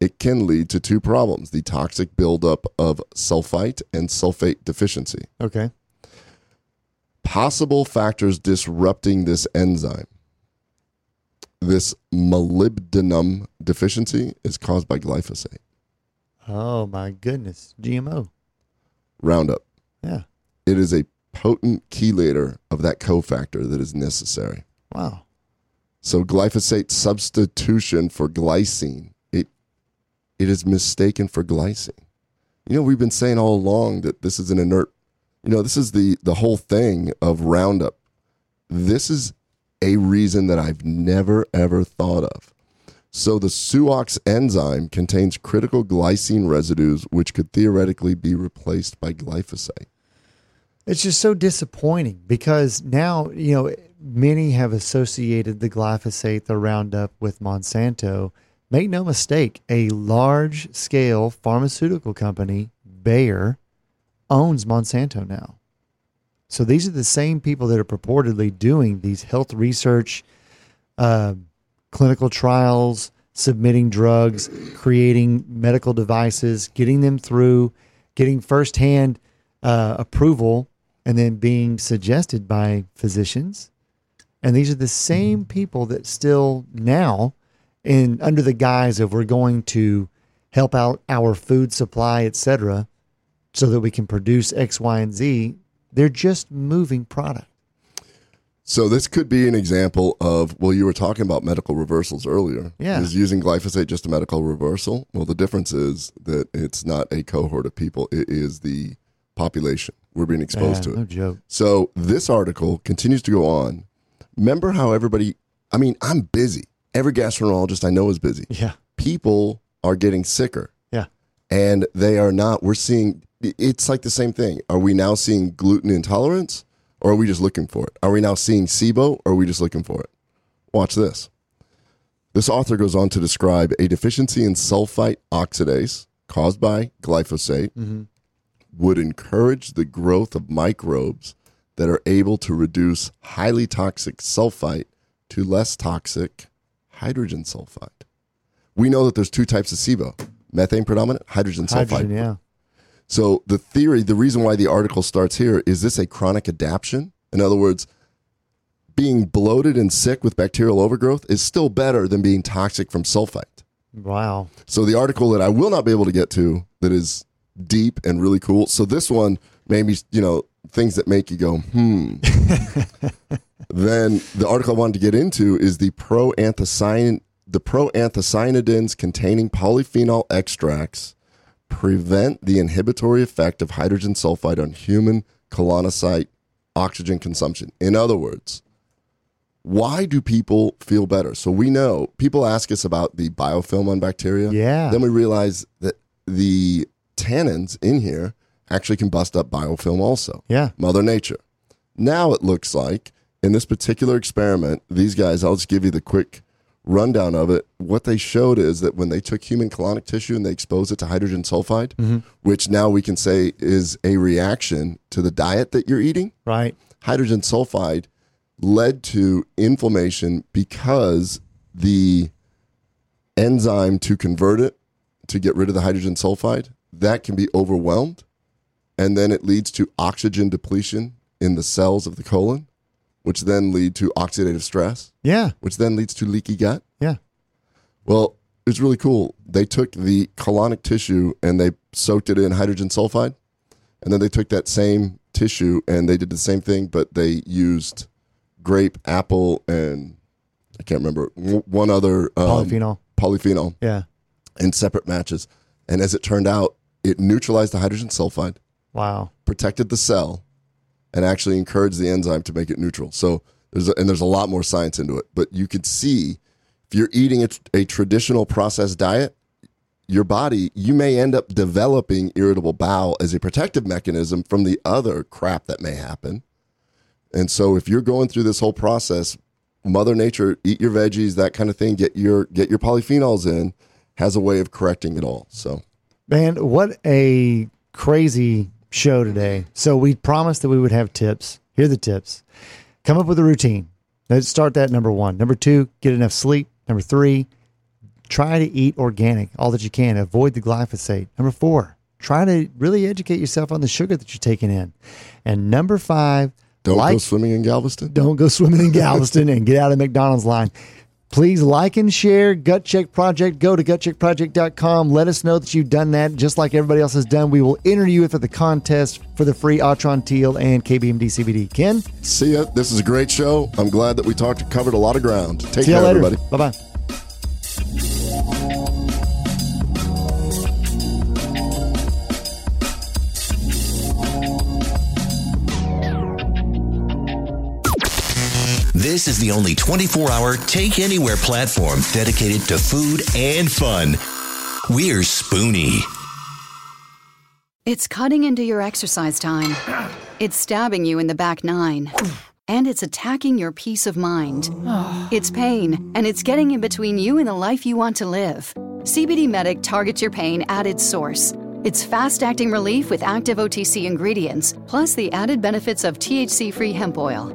it can lead to two problems: the toxic buildup of sulfite and sulfate deficiency. Okay. Possible factors disrupting this enzyme. This molybdenum deficiency is caused by glyphosate. Oh, my goodness. GMO. Roundup. Yeah. It is a potent chelator of that cofactor that is necessary. Wow. So glyphosate substitution for glycine, it is mistaken for glycine. You know, we've been saying all along that this is an inert, you know, this is the whole thing of Roundup. This is a reason that I've never, ever thought of. So the Suox enzyme contains critical glycine residues, which could theoretically be replaced by glyphosate. It's just so disappointing because now, you know, many have associated the glyphosate, the Roundup with Monsanto. Make no mistake, a large-scale pharmaceutical company, Bayer, owns Monsanto now. So these are the same people that are purportedly doing these health research, clinical trials, submitting drugs, creating medical devices, getting them through, getting firsthand approval, and then being suggested by physicians. And these are the same people that still now, and under the guise of we're going to help out our food supply, et cetera, so that we can produce X, Y, and Z, they're just moving product. So this could be an example of, well, you were talking about medical reversals earlier. Yeah. Is using glyphosate just a medical reversal? Well, the difference is that it's not a cohort of people. It is the population. We're being exposed to it. No joke. So this article continues to go on. Remember how everybody, I mean, I'm busy. Every gastroenterologist I know is busy. Yeah. People are getting sicker. Yeah. And they are not, we're seeing, it's like the same thing. Are we now seeing gluten intolerance or are we just looking for it? Are we now seeing SIBO or are we just looking for it? Watch this. This author goes on to describe a deficiency in sulfite oxidase caused by glyphosate would encourage the growth of microbes that are able to reduce highly toxic sulfite to less toxic hydrogen sulfide. We know that there's two types of SIBO, methane predominant, hydrogen sulfide. Yeah. So the theory, the reason why the article starts here, is this a chronic adaptation? In other words, being bloated and sick with bacterial overgrowth is still better than being toxic from sulfite. Wow. So the article that I will not be able to get to that is deep and really cool. So this one made me, you know, things that make you go, Then the article I wanted to get into is the proanthocyanidins containing polyphenol extracts prevent the inhibitory effect of hydrogen sulfide on human colonocyte oxygen consumption. In other words, why do people feel better? So we know people ask us about the biofilm on bacteria. Yeah. Then we realize that the tannins in here actually can bust up biofilm also. Yeah. Mother Nature. Now it looks like in this particular experiment, these guys, I'll just give you the quick rundown of it. What they showed is that when they took human colonic tissue and they exposed it to hydrogen sulfide, which now we can say is a reaction to the diet that you're eating. Right. Hydrogen sulfide led to inflammation because the enzyme to convert it, to get rid of the hydrogen sulfide, that can be overwhelmed. And then it leads to oxygen depletion in the cells of the colon. which then lead to oxidative stress. Yeah. Which then leads to leaky gut. Yeah. Well, it's really cool. They took the colonic tissue and they soaked it in hydrogen sulfide. And then they took that same tissue and they did the same thing, but they used grape, apple, and I can't remember one other. Polyphenol. Yeah. In separate matches. And as it turned out, it neutralized the hydrogen sulfide. Wow. Protected the cell and actually encouraged the enzyme to make it neutral. So there's a lot more science into it, but you could see if you're eating a traditional processed diet, your body, you may end up developing irritable bowel as a protective mechanism from the other crap that may happen. And so if you're going through this whole process, Mother Nature, eat your veggies, that kind of thing, get your polyphenols in, has a way of correcting it all. So, man, what a crazy show today. So we promised that we would have tips. Here are the tips. Come up with a routine. Let's start that, number one. Number two, get enough sleep. Number three, try to eat organic, all that you can. Avoid the glyphosate. Number four, try to really educate yourself on the sugar that you're taking in. And number five, don't go swimming in Galveston. Don't go swimming in Galveston and get out of McDonald's line. Please like and share Gut Check Project. Go to gutcheckproject.com. Let us know that you've done that, just like everybody else has done. We will enter you for the contest for the free Atrantil and KBMD CBD. Ken? See ya. This is a great show. I'm glad that we talked and covered a lot of ground. Take care, everybody. Bye-bye. This is the only 24-hour take-anywhere platform dedicated to food and fun. We're Spoonie. It's cutting into your exercise time. It's stabbing you in the back nine. And it's attacking your peace of mind. It's pain, and it's getting in between you and the life you want to live. CBD Medic targets your pain at its source. It's fast-acting relief with active OTC ingredients, plus the added benefits of THC-free hemp oil.